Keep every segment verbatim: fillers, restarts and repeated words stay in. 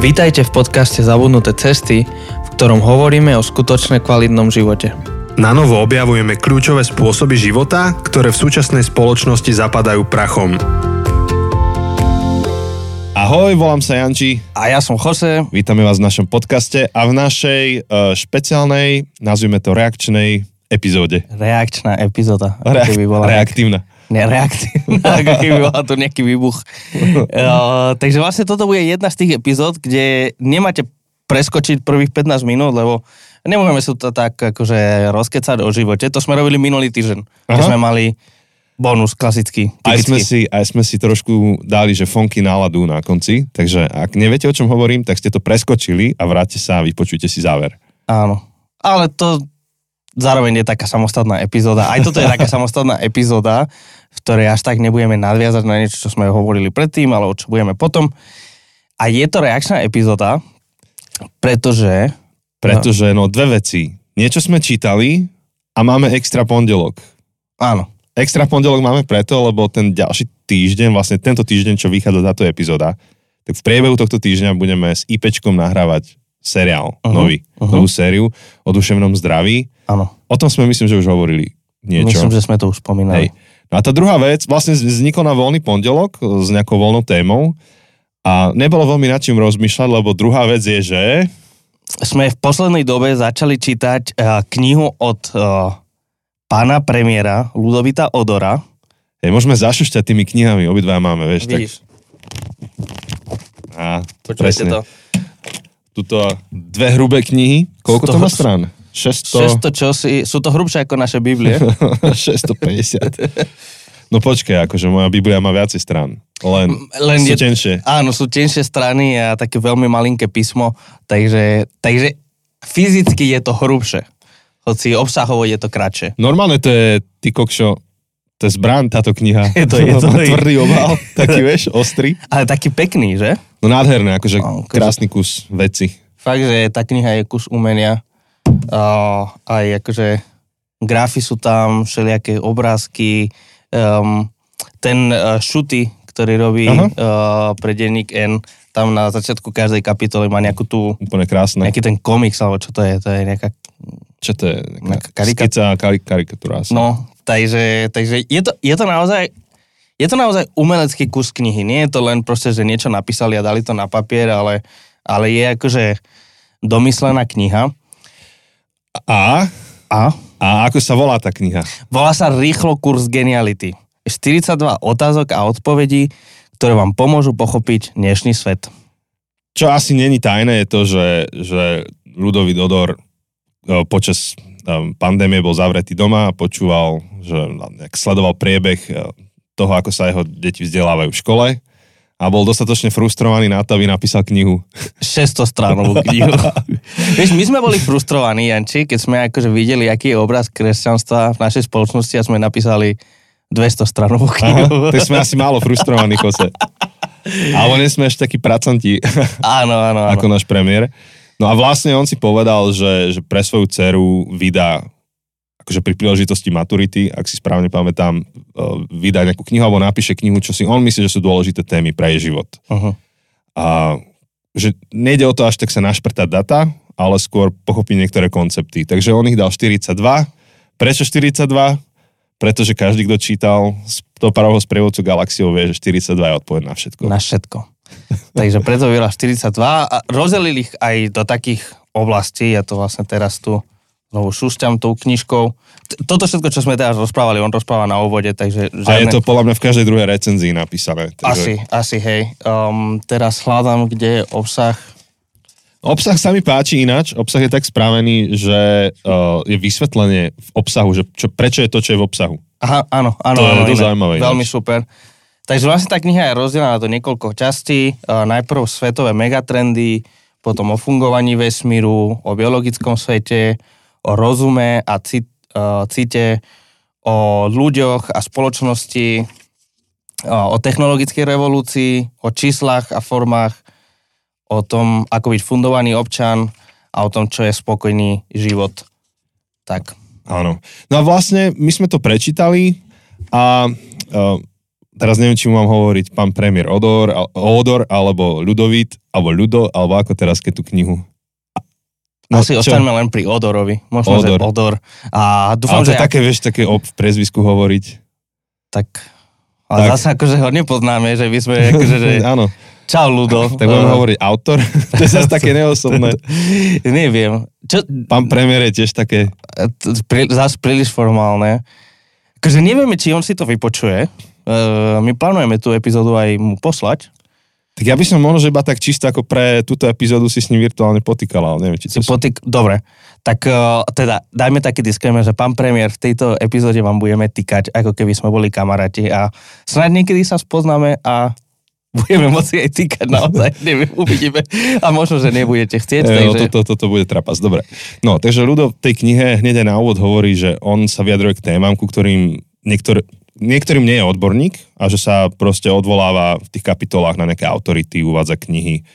Vítajte v podcaste Zabudnuté cesty, v ktorom hovoríme o skutočne kvalitnom živote. Na novo objavujeme kľúčové spôsoby života, ktoré v súčasnej spoločnosti zapadajú prachom. Ahoj, volám sa Janči. A ja som Jose. Vítame vás v našom podcaste a v našej špeciálnej, nazvime to reakčnej epizóde. Reakčná epizóda. Reak- bola reaktívna. Nereaktívna, ako keby bola tu nejaký výbuch. Uh, takže vlastne toto bude jedna z tých epizód, kde nemáte preskočiť prvých pätnásť minút, lebo nemôžeme sa to tak akože rozkecať o živote. To sme robili minulý týždeň, keď sme mali bonus klasický. Typický. Aj sme, si, aj sme si trošku dali, že funky náladu na konci, takže ak neviete, o čom hovorím, tak ste to preskočili a vráťte sa a vypočujte si záver. Áno, ale to... Zároveň je taká samostatná epizóda. Aj toto je taká samostatná epizóda, v ktorej až tak nebudeme nadviazať na niečo, čo sme hovorili predtým, ale o čo budeme potom. A je to reakčná epizóda, pretože... Pretože, no, no dve veci. Niečo sme čítali a máme extra pondelok. Áno. Extra pondelok máme preto, lebo ten ďalší týždeň, vlastne tento týždeň, čo vychádza táto epizóda, tak v priebehu tohto týždňa budeme s IPčkom nahrávať seriál, uh-huh, nový, uh-huh. novú sériu o duševnom zdraví. Áno. O tom sme, myslím, že už hovorili niečo. Myslím, že sme to už spomínali. Hej. No a tá druhá vec, vlastne vznikol na voľný pondelok s nejakou voľnou témou a nebolo veľmi nad čím rozmýšľať, lebo druhá vec je, že... Sme v poslednej dobe začali čítať uh, knihu od uh, pána premiéra Ľudovíta Ódora. Hej, môžeme zašušťať tými knihami, obidva máme, vieš. Vidíš. Tak... Á, počujete to? Tuto dve hrubé knihy. Koľko sto, to má strán? šesťsto... šesťsto čosi, sú to hrubšie ako naše Biblie. šesťstopäťdesiat. No počkaj, akože moja Biblia má viacej strán. Len, Len sú je, tenšie. Áno, sú tenšie strany a také veľmi malinké písmo, takže, takže fyzicky je to hrubšie. Hoci obsahovo je to kratšie. Normálne to je, ty kokšo, to je zbraň, táto kniha. Je to, je to. Tvrdý obal, taký, vieš, ostrý. Ale taký pekný, že? No nádherné, akože no, krásny kus veci. Fakt, že tá kniha je kus umenia. Uh, aj akože grafy sú tam, všelijaké obrázky. Um, ten uh, Šuty, ktorý robí uh, pre denník N, tam na začiatku každej kapitoly má nejakú tú... Úplne krásne. Nejaký ten komiks, alebo čo to je? To je nejaká... Čo to je? Nejaká karika... Skica, karik- karikatúra. No, takže, takže je, to, je to naozaj je to naozaj umelecký kus knihy. Nie je to len proste, že niečo napísali a dali to na papier, ale, ale je akože domyslená kniha. A? A? A ako sa volá tá kniha? Volá sa Rýchlokurz geniality. štyridsaťdva otázok a odpovedí, ktoré vám pomôžu pochopiť dnešný svet. Čo asi není tajné je to, že, že Ľudovít Ódor počas pandémie bol zavretý doma a počúval, že sledoval priebeh toho, ako sa jeho deti vzdelávajú v škole a bol dostatočne frustrovaný na to, aby napísal knihu. šesťstostránovú knihu. Vieš, my sme boli frustrovaní, Janči, keď sme akože videli, aký je obraz kresťanstva v našej spoločnosti a sme napísali dvestostranovú knihu. Aha, tak sme asi málo frustrovaní, Jose. Ale nie sme ešte takí pracanti. Áno, áno, áno. Ako náš premiér. No a vlastne on si povedal, že, že pre svoju dceru vydá, akože pri príležitosti maturity, ak si správne pamätám, vydá nejakú knihu alebo napíše knihu, čo si on myslí, že sú dôležité témy pre jej život. Uh-huh. A že nejde o to až tak sa našprtať data, ale skôr pochopiť niektoré koncepty. Takže on ich dal štyridsaťdva. Prečo štyridsaťdva? Pretože každý, kto čítal toho prvého sprievodcu Galaxiou, vie, že štyridsaťdva je odpoveď na všetko. Na všetko. Takže preto vybrala štyridsaťdva a rozdelili ich aj do takých oblastí. Ja to vlastne teraz tu znovu šušťam tou knižkou. Toto všetko, čo sme teraz rozprávali, on rozpráva na úvode, takže... Žiadne... A je to podľa mňa v každej druhej recenzii napísané. Takže... Asi, asi, hej. Um, teraz hľadám, kde je obsah. Obsah sa mi páči ináč. Obsah je tak spravený, že uh, je vysvetlenie v obsahu, že čo, prečo je to, čo je v obsahu. Aha, áno, áno. To áno, je to zaujímavé. Veľmi ináč. Super. Takže vlastne tá kniha je rozdelená do niekoľko častí. Najprv svetové megatrendy, potom o fungovaní vesmíru, o biologickom svete, o rozume a cite, o ľuďoch a spoločnosti, o technologickej revolúcii, o číslach a formách, o tom, ako byť fundovaný občan a o tom, čo je spokojný život. Tak. Áno. No a vlastne my sme to prečítali a... Uh... teraz neviem, či mu mám hovoriť pán premiér Ódor, Ódor alebo Ľudovít, alebo Ľudo, alebo ako teraz, keď tú knihu. No, asi ostaňme len pri Ódorovi. Môžeme Ódor. Ódor. A dúfam, ale to že... také, ak... vieš, také o prezvisku hovoriť. Tak... Ale tak. Zase akože ho nepoznáme, že my sme akože... Že... Áno. Čau, Ľudo. Tak budem uh... hovoriť autor. To je zase také neosobné. Neviem. Čo... Pán premiér je tiež také... Zase príliš formálne. Akože nevieme, či on si to vypočuje. Uh, my plánujeme tú epizódu aj mu poslať. Tak ja by som možno, že iba tak čisto ako pre túto epizódu si s ním virtuálne potýkal, ale neviem, či to... Potyk... Dobre. Tak uh, teda dajme taký disclaimer, že pán premiér, v tejto epizóde vám budeme týkať, ako keby sme boli kamaráti a snad niekedy sa spoznáme a... Budeme moci aj týkať naozaj, neviem, uvidíme. A možno, že nebudete chcieť. E, takže... Toto to, to, to bude trapas, dobre. No, takže Ľudo v tej knihe hneď aj na úvod hovorí, že on sa vyjadruje k témam, ku ktorým niektor, niektorým nie je odborník a že sa proste odvoláva v tých kapitolách na nejaké autority, uvádza knihy.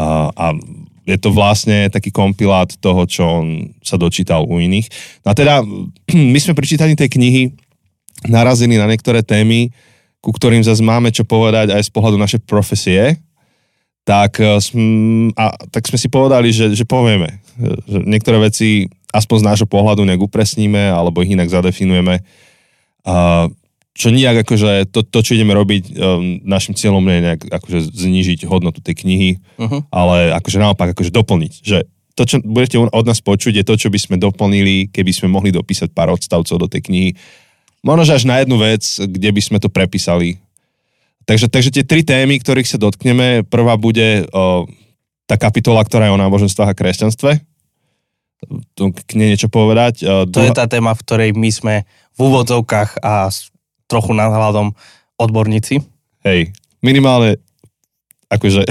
A, a je to vlastne taký kompilát toho, čo on sa dočítal u iných. No a teda, my sme pri čítaní tej knihy narazili na niektoré témy, ku ktorým zase máme čo povedať aj z pohľadu našej profesie, tak, a, tak sme si povedali, že, že povieme. Že niektoré veci aspoň z nášho pohľadu nejak upresníme, alebo ich inak zadefinujeme. A, čo nijak akože to, to, čo ideme robiť, našim cieľom je nejak akože znížiť hodnotu tej knihy, uh-huh. ale akože naopak akože doplniť. Že to, čo budete od nás počuť, je to, čo by sme doplnili, keby sme mohli dopísať pár odstavcov do tej knihy. Možno, že až na jednu vec, kde by sme to prepísali. Takže, takže tie tri témy, ktorých sa dotkneme, prvá bude o, tá kapitola, ktorá je o náboženstvách a kresťanstve. Tu k nej niečo povedať. O, to dô... je tá téma, v ktorej my sme v úvodzovkách a trochu nadhľadom odborníci. Hej, minimálne akože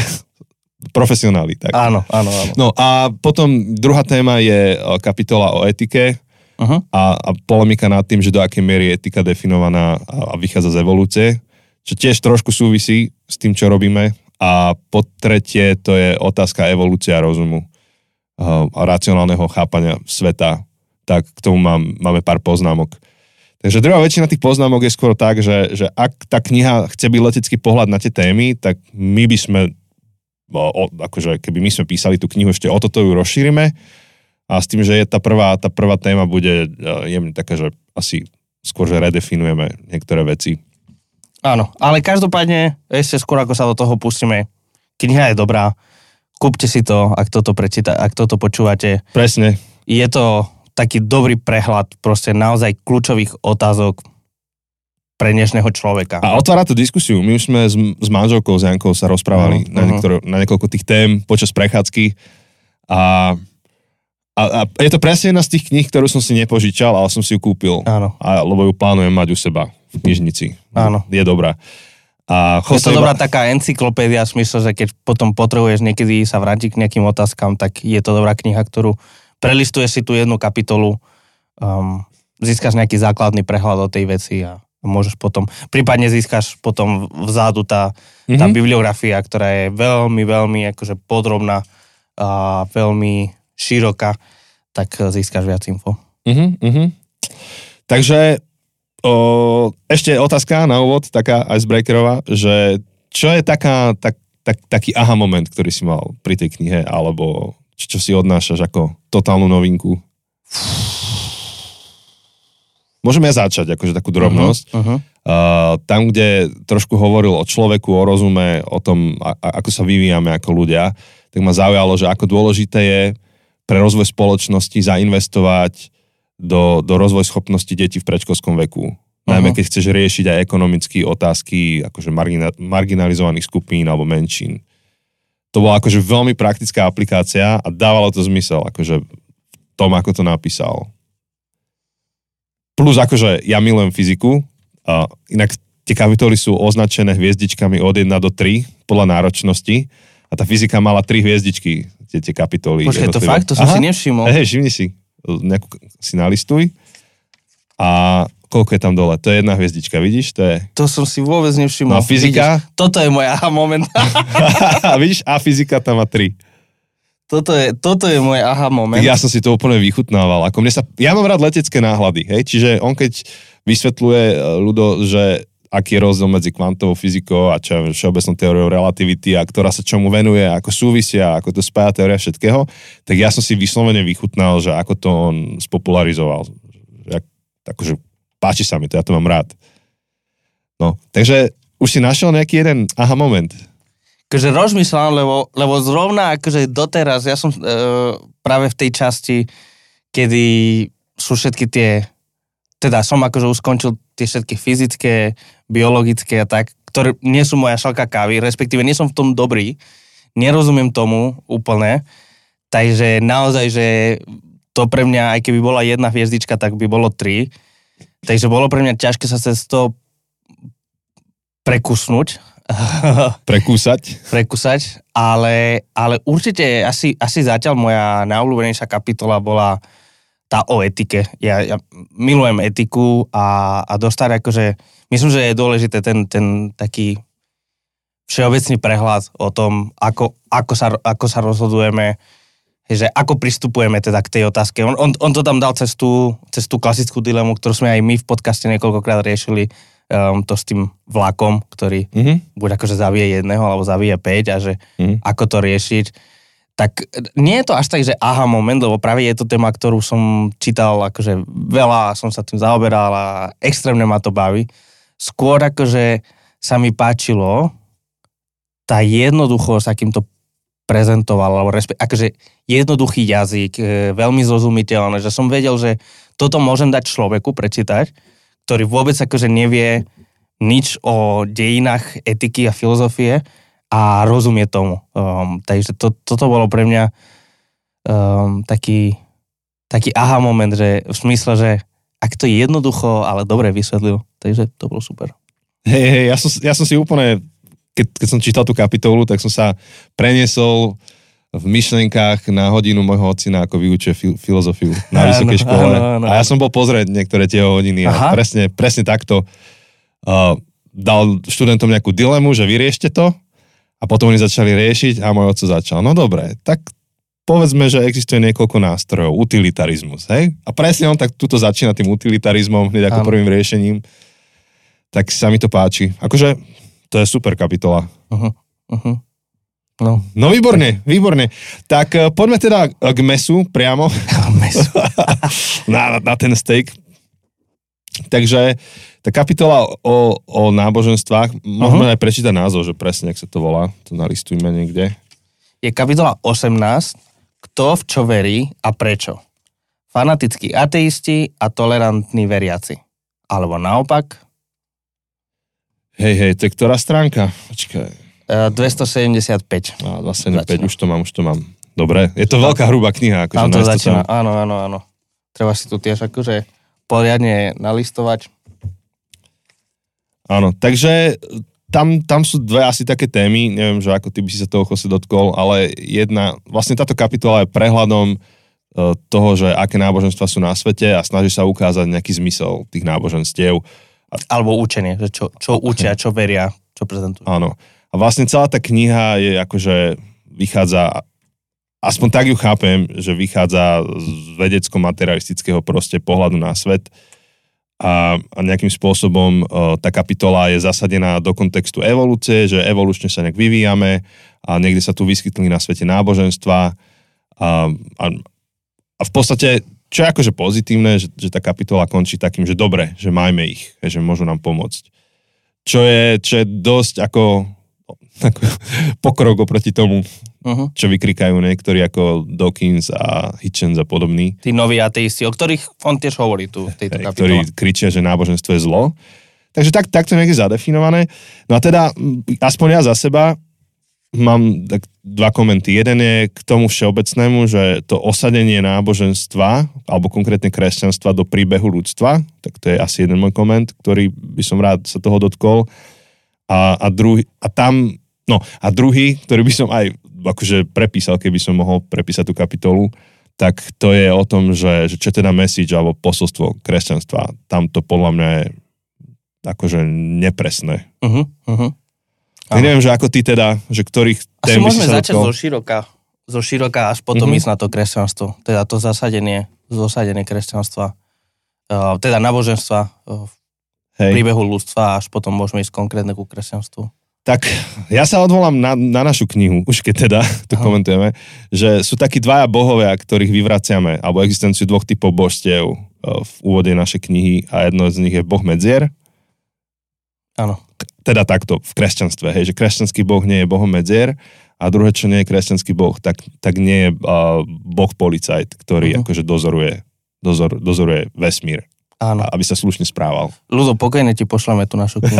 profesionáli. Tak. Áno, áno, áno. No a potom druhá téma je o, kapitola o etike. Uh-huh. A, a polemika nad tým, že do akej miery je etika definovaná a, a vychádza z evolúcie, čo tiež trošku súvisí s tým, čo robíme. A po tretie, to je otázka evolúcie a rozumu uh, a racionálneho chápania sveta. Tak k tomu mám, máme pár poznámok. Takže druhá väčšina tých poznámok je skôr tak, že, že ak tá kniha chce byť letecký pohľad na tie témy, tak my by sme, o, akože keby my sme písali tú knihu, ešte o toto ju rozšírime. A s tým, že je tá prvá, tá prvá téma bude jemne taká, že asi skôr, že redefinujeme niektoré veci. Áno, ale každopádne ešte skôr, ako sa do toho pustíme, kniha je dobrá, kúpte si to, ak toto prečíta, ak toto počúvate. Presne. Je to taký dobrý prehľad proste naozaj kľúčových otázok pre dnešného človeka. A otvára to diskusiu. My už sme s, s manželkou, s Jankou sa rozprávali uh-huh. na, niektoré, na niekoľko tých tém počas prechádzky a A, a je to presne jedna z tých kníh, ktorú som si nepožičal, ale som si ju kúpil. Áno. A, lebo ju plánujem mať u seba v knižnici. Áno. Je dobrá. A je to iba... dobrá taká encyklopédia v smysle, že keď potom potrebuješ niekedy sa vrátiť k nejakým otázkam, tak je to dobrá kniha, ktorú prelistuješ si tú jednu kapitolu, um, získaš nejaký základný prehľad o tej veci a môžeš potom, prípadne získaš potom vzadu tá, mm-hmm. tá bibliografia, ktorá je veľmi, veľmi akože podrobná a veľmi... široká, tak získaš viac info. Uh-huh, uh-huh. Takže o, ešte otázka na úvod, taká icebreakerová, že čo je taká, tak, tak, taký aha moment, ktorý si mal pri tej knihe, alebo čo, čo si odnášaš ako totálnu novinku? Môžeme ja začať, akože takú drobnosť. Uh-huh, uh-huh. Uh, tam, kde trošku hovoril o človeku, o rozume, o tom, a, a, ako sa vyvíjame ako ľudia, tak ma zaujalo, že ako dôležité je pre rozvoj spoločnosti zainvestovať do, do rozvoj schopnosti detí v predškolskom veku. Uh-huh. Najmä keď chceš riešiť aj ekonomické otázky akože margina- marginalizovaných skupín alebo menšín. To bola akože veľmi praktická aplikácia a dávalo to zmysel akože v tom, ako to napísal. Plus akože ja milujem fyziku a inak tie kapitoly sú označené hviezdičkami od jeden do tri podľa náročnosti a tá fyzika mala tri hviezdičky. Tie, tie kapitoly. Počkaj, to fakt? To som Aha. si nevšimol. Hej, všimni si. Nejakú si nalistuj. A koľko je tam dole? To je jedna hviezdička, vidíš? To je... To som si vôbec nevšimol. No a fyzika? Vidíš? Toto je môj aha moment. Vidíš? A fyzika tam má tri. Toto je, toto je môj aha moment. Ja som si to úplne vychutnával. Ako mne sa... Ja mám rád letecké náhľady. Hej? Čiže on keď vysvetľuje ľudo, že aký je rozdiel medzi kvantovou fyzikou a čo, všeobecnou teóriou relativity a ktorá sa čomu venuje, ako súvisia, ako to spája teória všetkého, tak ja som si vyslovene vychutnal, že ako to on spopularizoval. Že, akože páči sa mi to, ja to mám rád. No, takže už si našiel nejaký jeden aha moment. Akože rozmýšľam, lebo, lebo zrovna akože doteraz, ja som e, práve v tej časti, kedy sú všetky tie, teda som akože už skončil tie všetky fyzické, biologické a tak, ktoré nie sú moja šalka kávy, respektíve nie som v tom dobrý, nerozumiem tomu úplne, takže naozaj, že to pre mňa, aj keby bola jedna hviezdička, tak by bolo tri, takže bolo pre mňa ťažké sa cez to prekusnúť. Prekúsať. Prekúsať, ale, ale určite asi, asi zatiaľ moja najobľúbenejšia kapitola bola tá o etike. Ja, ja milujem etiku a, a dostať akože, myslím, že je dôležité ten, ten taký všeobecný prehľad o tom, ako, ako, sa, ako sa rozhodujeme, že ako pristupujeme teda k tej otázke. On, on, on to tam dal cez tú, cez tú klasickú dilemu, ktorú sme aj my v podcaste niekoľkokrát riešili, Um, to s tým vlakom, ktorý mm-hmm. buď akože zavie jedného, alebo zavie päť a že mm-hmm. ako to riešiť. Tak nie je to až tak, že aha moment, lebo práve je to téma, ktorú som čítal akože veľa, som sa tým zaoberal a extrémne ma to baví. Skôr akože sa mi páčilo tá jednoduchosť, akým to prezentoval, alebo respe- akože jednoduchý jazyk, veľmi zrozumiteľné, že som vedel, že toto môžem dať človeku prečítať, ktorý vôbec akože nevie nič o dejinách etiky a filozofie a rozumie tomu. Um, takže to, toto bolo pre mňa um, taký, taký aha moment, že v smysle, že ak to je jednoducho, ale dobre vysvetlil. Takže to bolo super. Hej, hej, ja som, ja som si úplne, keď, keď som čítal tú kapitolu, tak som sa preniesol v myšlenkách na hodinu môjho otcina, ako vyučuje fil- filozofiu na vysokej škole. Áno, áno, áno. A ja som bol pozrieť niektoré tie hodiny a presne, presne takto uh, dal študentom nejakú dilemu, že vyriešte to a potom oni začali riešiť a môj otec začal. No dobre, tak povedzme, že existuje niekoľko nástrojov. Utilitarizmus, hej? A presne on tak tuto začína tým utilitarizmom, hneď ako áno. prvým riešením. Tak sa mi to páči. Akože to je super kapitola. Uh-huh, uh-huh. No. no výborne, výborne. Tak poďme teda k mesu priamo. Mesu. na, na ten steak. Takže tá kapitola o, o náboženstvách, môžeme uh-huh. aj prečítať názov, že presne, ak sa to volá, to nalistujme niekde. Je kapitola osemnásť. Kto v čo verí a prečo? Fanatickí ateisti a tolerantní veriaci. Alebo naopak? Hej, hej, to je ktorá stránka? Počkaj. dvestosedemdesiatpäť. Á, dvestosedemdesiatpäť, už to mám, už to mám. Dobre, je to veľká hrubá kniha. Akože tam to začína, tam... áno, áno, áno. Treba si tu tiež akože poriadne nalistovať. Áno, takže tam, tam sú dve asi také témy, neviem, že ako ty by si sa toho chose dotkol, ale jedna, vlastne táto kapitola je prehľadom toho, že aké náboženstva sú na svete a snaží sa ukázať nejaký zmysel tých náboženstiev. Alebo učenie, že čo, čo učia, čo veria, čo prezentujú. Áno. A vlastne celá tá kniha je akože vychádza, aspoň tak ju chápem, že vychádza z vedecko-materialistického proste pohľadu na svet a, a nejakým spôsobom o, tá kapitola je zasadená do kontextu evolúcie, že evolučne sa nejak vyvíjame a niekde sa tu vyskytli na svete náboženstva a, a, a v podstate, čo je akože pozitívne, že, že tá kapitola končí takým, že dobre, že majme ich, že môžu nám pomôcť. Čo je, čo je dosť ako... pokrok oproti tomu, uh-huh. čo vykrikajú niektorí ako Dawkins a Hitchens a podobní. Tí noví ateisti, o ktorých on tiež hovorí tu v tejto kapitole. Ktorí kričia, že náboženstvo je zlo. Takže tak, tak to je niekde zadefinované. No a teda, aspoň ja za seba mám tak dva komenty. Jeden je k tomu všeobecnému, že to osadenie náboženstva, alebo konkrétne kresťanstva do príbehu ľudstva, tak to je asi jeden môj koment, ktorý by som rád sa toho dotkol. A, a, druhý, a tam, no a druhý, ktorý by som aj akože prepísal, keby som mohol prepísať tú kapitolu, tak to je o tom, že, že čo teda message alebo posolstvo kresťanstva. Tam to podľa mňa je akože nepresné. Uh-huh, uh-huh. Ja neviem, že ako ty teda, že ktorých tém by si sa dotkol. Asi môžeme začať zo široka, zo široka až potom uh-huh. ísť na to kresťanstvo. Teda to zasadenie, zasadenie kresťanstva, uh, teda náboženstva uh, v Hej. Príbehu ľudstva a až potom môžeme ísť konkrétne ku kresťanstvu. Tak ja sa odvolám na, na našu knihu, už keď teda to Aha. komentujeme, že sú takí dvaja bohovia, ktorých vyvraciame, alebo existenciu dvoch typov božstiev v úvode našej knihy a jedno z nich je boh medzier. Áno. Teda takto v kresťanstve, hej, že kresťanský boh nie je bohom medzier a druhé, čo nie je kresťanský boh, tak, tak nie je uh, boh policajt, ktorý uh-huh. akože dozoruje, dozor, dozoruje vesmír. Áno. Aby sa slušne správal. Ľudo, pokojne ti pošleme tú našu knihu.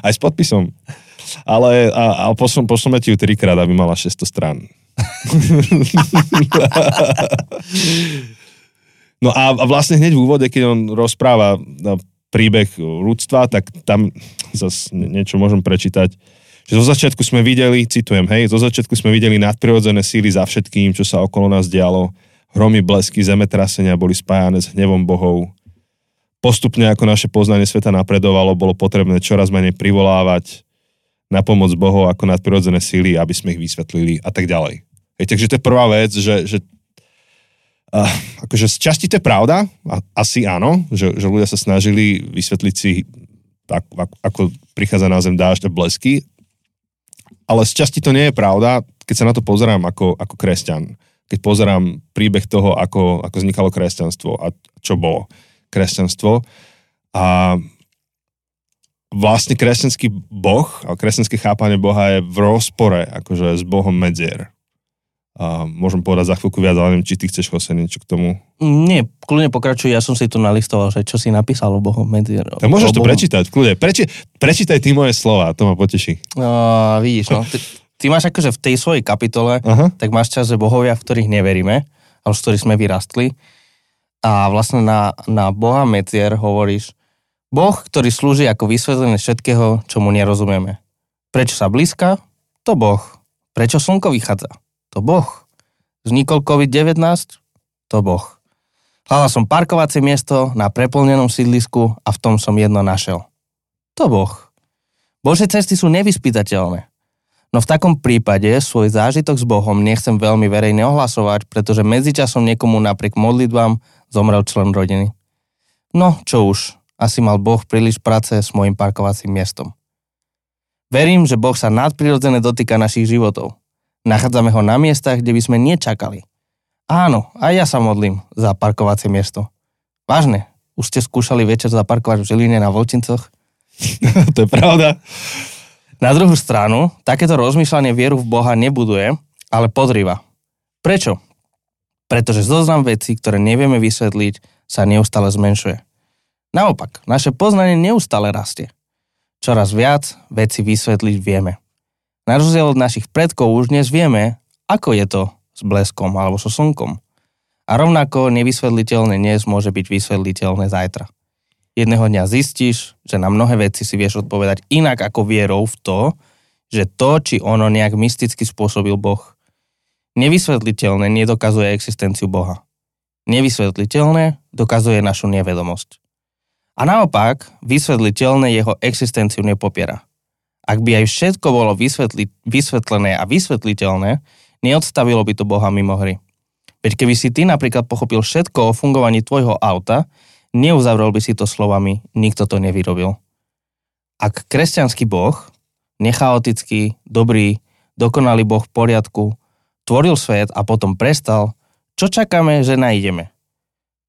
Aj s podpisom. Ale a, a poslom, poslome ti ju trikrát, aby mala šesťsto strán. No a, a vlastne hneď v úvode, keď on rozpráva príbeh ľudstva, tak tam zase niečo môžem prečítať. Že zo začiatku sme videli, citujem, hej, zo začiatku sme videli nadprirodzené síly za všetkým, čo sa okolo nás dialo. Hromy, blesky, zemetrasenia boli spájane s hnevom bohov. Postupne, ako naše poznanie sveta napredovalo, bolo potrebné čoraz menej privolávať na pomoc bohov ako nadprirodzené síly, aby sme ich vysvetlili a tak ďalej. Hej, takže to je prvá vec, že, že uh, akože z časti to je pravda, a, asi áno, že, že ľudia sa snažili vysvetliť si, tak, ako, ako prichádza na zem dážď a blesky, ale z časti to nie je pravda, keď sa na to pozerám ako, ako kresťan. Keď pozerám príbeh toho, ako, ako vznikalo kresťanstvo a čo bolo kresťanstvo. A vlastne kresťanský boh, a kresťanské chápanie boha je v rozpore akože s bohom medzier. A môžem povedať za chvíľku viac, ale neviem, či ty chceš Jose niečo k tomu. Nie, kľudne pokračuj, ja som si tu nalistoval, že čo si napísal o bohom medzier. Tak môžeš to bohom prečítať, kľudne. Preči, prečítaj ty moje slova, to ma poteší. No, vidíš, no. Ty, ty máš akože v tej svojej kapitole, Aha. tak máš časť, že bohovia, v ktorých neveríme, ale z ktorých sme vyrastli. A vlastne na, na boha medzier hovoríš boh, ktorý slúži ako vysvetlenie všetkého, čo mu nerozumieme. Prečo sa blízka? To boh. Prečo slnko vychádza? To boh. Vznikol covid devätnásť? To boh. Hľadal som parkovacie miesto na preplnenom sídlisku a v tom som jedno našiel. To boh. Božie cesty sú nevyspytateľné. No v takom prípade svoj zážitok s Bohom nechcem veľmi verejne ohlasovať, pretože medzičasom niekomu napriek modlitbám zomrel člen rodiny. No, čo už, asi mal Boh príliš práce s mojim parkovacím miestom. Verím, že Boh sa nadprirodzene dotýka našich životov. Nachádzame ho na miestach, kde by sme nečakali. Áno, aj ja sa modlím za parkovacie miesto. Vážne, už ste skúšali večer zaparkovať v Žiline na Volčincoch? To je pravda. Na druhú stranu, takéto rozmýšľanie vieru v Boha nebuduje, ale podrýva. Prečo? Pretože zoznam vecí, ktoré nevieme vysvetliť, sa neustále zmenšuje. Naopak, naše poznanie neustále rastie. Čoraz viac veci vysvetliť vieme. Na rozdiel od našich predkov už dnes vieme, ako je to s bleskom alebo so slnkom. A rovnako nevysvetliteľné dnes môže byť vysvetliteľné zajtra. Jedného dňa zistíš, že na mnohé veci si vieš odpovedať inak ako vierou v to, že to, či ono nejak mysticky spôsobil Boh. Nevysvetliteľné nedokazuje existenciu Boha. Nevysvetliteľné dokazuje našu nevedomosť. A naopak, vysvetliteľné jeho existenciu nepopiera. Ak by aj všetko bolo vysvetli- vysvetlené a vysvetliteľné, neodstavilo by to Boha mimo hry. Veď keby si ty napríklad pochopil všetko o fungovaní tvojho auta, neuzavrel by si to slovami, nikto to nevyrobil. Ak kresťanský boh, nechaotický, dobrý, dokonalý boh v poriadku, tvoril svet a potom prestal, čo čakáme, že nájdeme?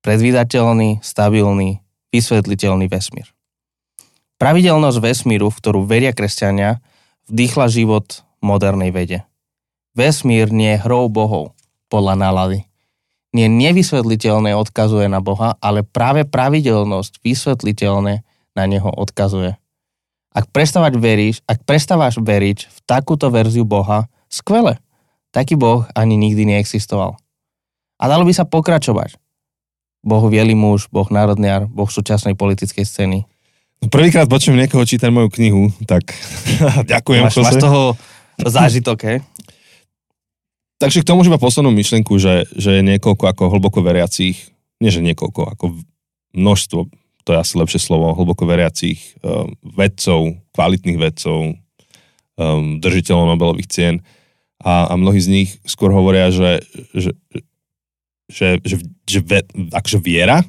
Predvídateľný, stabilný, vysvetliteľný vesmír. Pravidelnosť vesmíru, v ktorú veria kresťania, vdýchla život modernej vede. Vesmír nie je hrou bohov, podľa nálady. Nie nevysvetliteľné odkazuje na Boha, ale práve pravidelnosť vysvetliteľné na neho odkazuje. Ak prestávaš veriť, ak prestávaš veriť v takúto verziu Boha, skvele, taký Boh ani nikdy neexistoval. A dalo by sa pokračovať. Boh veľký muž, Boh národniar, Boh súčasnej politickej scény. Prvýkrát počujem niekoho čítať moju knihu, tak ďakujem. Máš, máš toho zážitok, hej? Takže k tomu už iba poslednú myšlienku, že, že je niekoľko ako hlboko veriacich, nie že niekoľko, ako množstvo, to je asi lepšie slovo, hlboko veriacich um, vedcov, kvalitných vedcov, um, držiteľov Nobelových cien a, a mnohí z nich skôr hovoria, že, že, že, že, že, že, že akože viera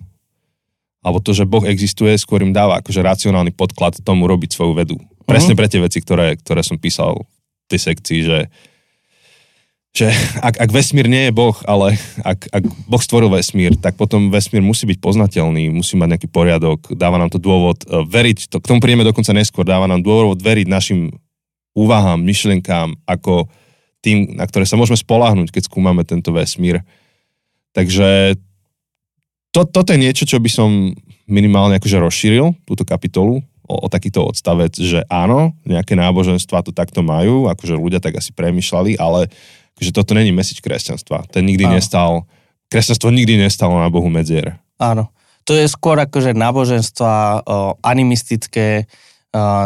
alebo to, že Boh existuje, skôr im dáva akože racionálny podklad tomu robiť svoju vedu. Presne pre tie veci, ktoré, ktoré som písal v tej sekcii, že, že ak, ak vesmír nie je Boh, ale ak, ak Boh stvoril vesmír, tak potom vesmír musí byť poznateľný, musí mať nejaký poriadok, dáva nám to dôvod veriť, to, k tomu príjeme dokonca neskôr, dáva nám dôvod veriť našim úvahám, myšlienkám, ako tým, na ktoré sa môžeme spoľahnúť, keď skúmame tento vesmír. Takže To, toto je niečo, čo by som minimálne akože rozšíril, túto kapitolu, o, o takýto odstavec, že áno, nejaké náboženstvá to takto majú, akože ľudia tak asi premýšľali, ale akože toto není message kresťanstva. Ten nikdy áno. nestal, kresťanstvo nikdy nestalo na Bohu medzier. Áno, to je skôr akože náboženstva, animistické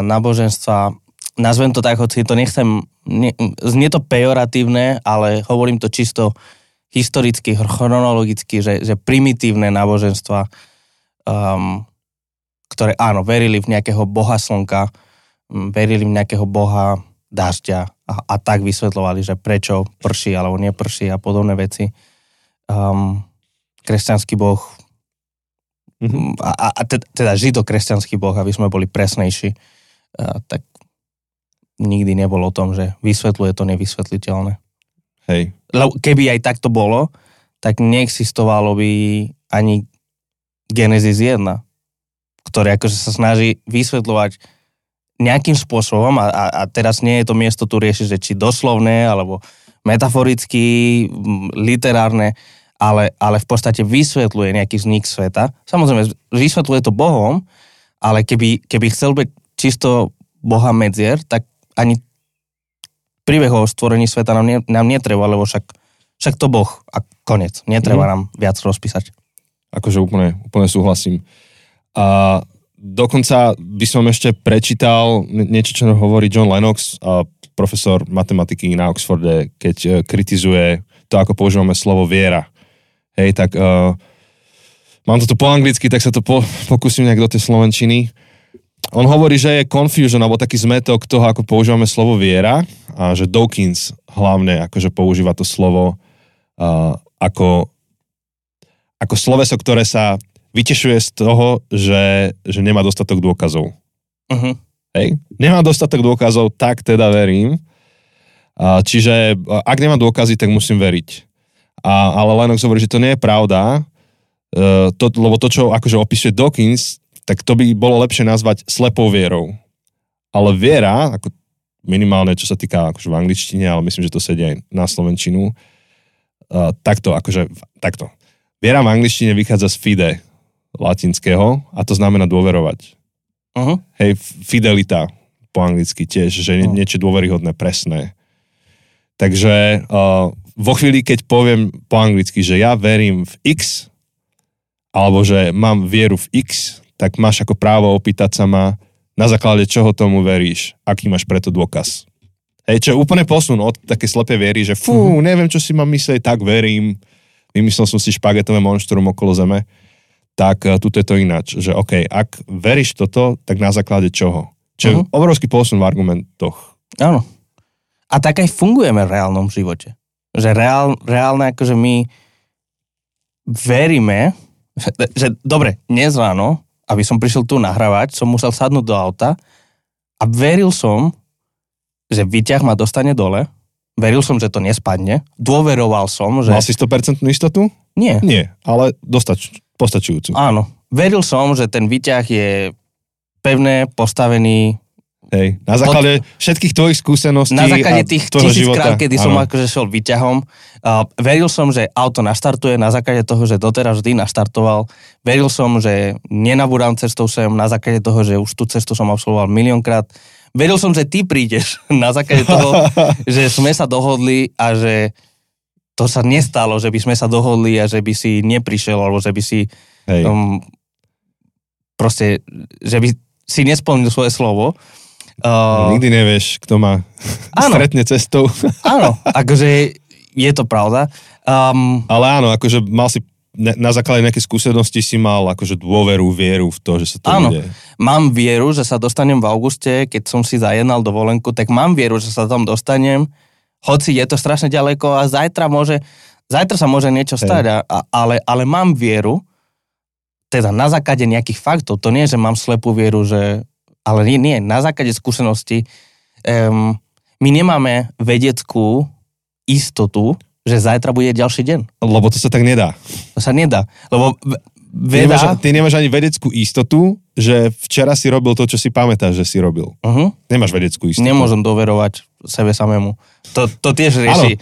náboženstva, nazvem to tak, hoci to nechcem, nie, nie to pejoratívne, ale hovorím to čisto historicky, chronologicky, že, že primitívne náboženstva, um, ktoré áno, verili v nejakého boha slnka, um, verili v nejakého boha dažďa a, a tak vysvetľovali, že prečo prší alebo neprší a podobné veci. Um, kresťanský boh, mm-hmm. a, a teda židokresťanský boh, aby sme boli presnejší, uh, tak nikdy nebolo o tom, že vysvetľuje to nevysvetliteľné. Hej. Keby aj takto bolo, tak neexistovalo by ani Genesis jedna, ktoré akože sa snaží vysvetľovať nejakým spôsobom a, a, a teraz nie je to miesto tu riešiť, že či doslovné, alebo metaforicky, literárne, ale, ale v podstate vysvetľuje nejaký vznik sveta. Samozrejme, vysvetľuje to Bohom, ale keby, keby chcel byť čisto Boha medzier, tak ani príbeh o stvorení sveta nám, ne, nám netreba, lebo však, však to Boh a koniec. Netreba mm. nám viac rozpísať. Akože úplne, úplne súhlasím. A dokonca by som ešte prečítal niečo, čo hovorí John Lennox, profesor matematiky na Oxforde, keď kritizuje to, ako používame slovo viera. Hej, tak uh, mám to tu po anglicky, tak sa to po, pokúsim nejak do tej slovenčiny. On hovorí, že je confusion, alebo taký zmetok toho, ako používame slovo viera a že Dawkins hlavne akože používa to slovo uh, ako, ako sloveso, ktoré sa vytešuje z toho, že, že nemá dostatok dôkazov. Uh-huh. Hej? Nemá dostatok dôkazov, tak teda verím. Uh, čiže ak nemá dôkazy, tak musím veriť. A, ale Lennox hovorí, že to nie je pravda, uh, to, lebo to, čo akože opisuje Dawkins, tak to by bolo lepšie nazvať slepou vierou. Ale viera, ako minimálne, čo sa týka akože v angličtine, ale myslím, že to sedia aj na slovenčinu, uh, takto, akože takto. Viera v angličtine vychádza z fide latinského a to znamená dôverovať. Uh-huh. Hej, fidelita po anglicky tiež, že je uh-huh. niečo dôveryhodné, presné. Takže uh, vo chvíli, keď poviem po anglicky, že ja verím v X, alebo že mám vieru v X, tak máš ako právo opýtať sa ma, na základe čoho tomu veríš, aký máš preto dôkaz. Hej, čo je úplne posun od také slepé viery, že fú, neviem, čo si mám myslieť, tak verím, vymyslel som si špagetové monštrum okolo zeme, tak tuto je to ináč, že okej, okay, ak veríš toto, tak na základe čoho? Čo je uh-huh. obrovský posun v argumentoch. Áno. A tak aj fungujeme v reálnom živote. Že reál, reálne, akože my veríme, že, že dobre, dnes ráno, aby som prišiel tu nahrávať, som musel sadnúť do auta a veril som, že výťah ma dostane dole, veril som, že to nespadne, dôveroval som, že... Mal si sto percent istotu? Nie. Nie, ale dostač- postačujúcu. Áno, veril som, že ten výťah je pevne postavený... Hej, na základe od... všetkých tvojich skúseností a tvojho života. Na základe tých tisíckrát, kedy áno. som akože šol výťahom. Uh, veril som, že auto naštartuje na základe toho, že doteraz vždy naštartoval. Veril som, že nenabúram cestou sem na základe toho, že už tú cestu som absolvoval miliónkrát. Veril som, že ty prídeš na základe toho, že sme sa dohodli a že to sa nestalo, že by sme sa dohodli a že by si neprišiel, alebo že by si um, proste, že by si nesplnil svoje slovo. Uh, Nikdy nevieš, kto ma áno, stretne cestou. Áno, akože je to pravda. Um, Ale áno, akože mal si ne, na základe nejaké skúsenosti si mal akože dôveru, vieru v to, že sa to áno, bude. Mám vieru, že sa dostanem v auguste, keď som si zajednal dovolenku, tak mám vieru, že sa tam dostanem, hoci je to strašne ďaleko a zajtra môže, zajtra sa môže niečo stať, a, ale, ale mám vieru, teda na základe nejakých faktov, to nie, že mám slepú vieru, že, ale nie, nie na základe skúsenosti, um, my nemáme vedeckú istotu, že zajtra bude ďalší deň. Lebo to sa tak nedá. To sa nedá, lebo veda... Ty nemáš, ty nemáš ani vedeckú istotu, že včera si robil to, čo si pamätáš, že si robil. Uh-huh. Nemáš vedeckú istotu. Nemôžem doverovať sebe samému. To, to tiež rieši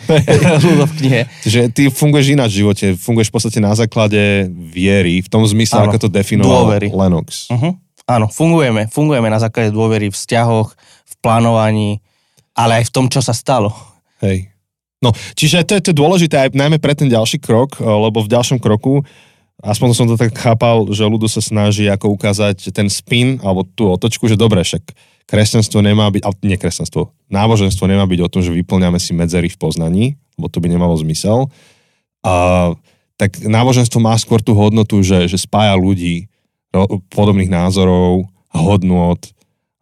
ľudov v knihe. Že ty funguješ ináč v živote. Funguješ v podstate na základe viery, v tom zmysle, ano, ako to definoval dôvery. Lennox. Uh-huh. Áno, fungujeme. Fungujeme na základe dôvery v vzťahoch, v plánovaní, ale aj v tom, čo sa stalo. Hej. No, čiže to je to dôležité aj najmä pre ten ďalší krok, lebo v ďalšom kroku aspoň som to tak chápal, že ľudu sa snaží ako ukázať ten spin, alebo tú otočku, že dobre, však kresťanstvo nemá byť, ale nie kresťanstvo, náboženstvo nemá byť o tom, že vyplňame si medzery v poznaní, lebo to by nemalo zmysel. A, tak náboženstvo má skôr tú hodnotu, že, že spája ľudí podobných názorov a hodnôt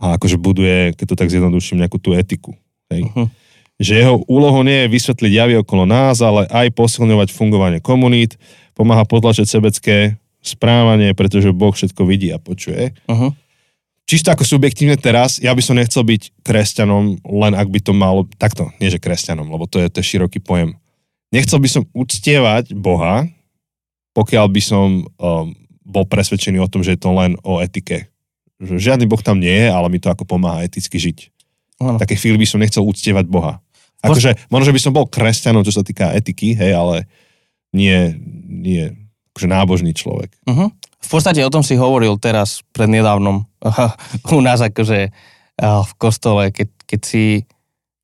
a akože buduje, keď to tak zjednoduším, nejakú tú etiku. Hej? Uh-huh. Že jeho úlohou nie je vysvetliť javy okolo nás, ale aj posilňovať fungovanie komunít, pomáha potlačiť sebecké správanie, pretože Boh všetko vidí a počuje. Uh-huh. Čisto ako subjektívne teraz, ja by som nechcel byť kresťanom, len ak by to malo... Takto, nie že kresťanom, lebo to je, to je široký pojem. Nechcel by som uctievať Boha, pokiaľ by som um, bol presvedčený o tom, že je to len o etike. Že žiadny Boh tam nie je, ale mi to ako pomáha eticky žiť. Uh-huh. V takej chvíli by som nechcel uctievať Boha. Akože, možno, že by som bol kresťanom, čo sa týka etiky, hej, ale nie, nie, akože nábožný človek. Uh-huh. V podstate o tom si hovoril teraz prednedávnom u nás akože v kostole, keď, keď, si,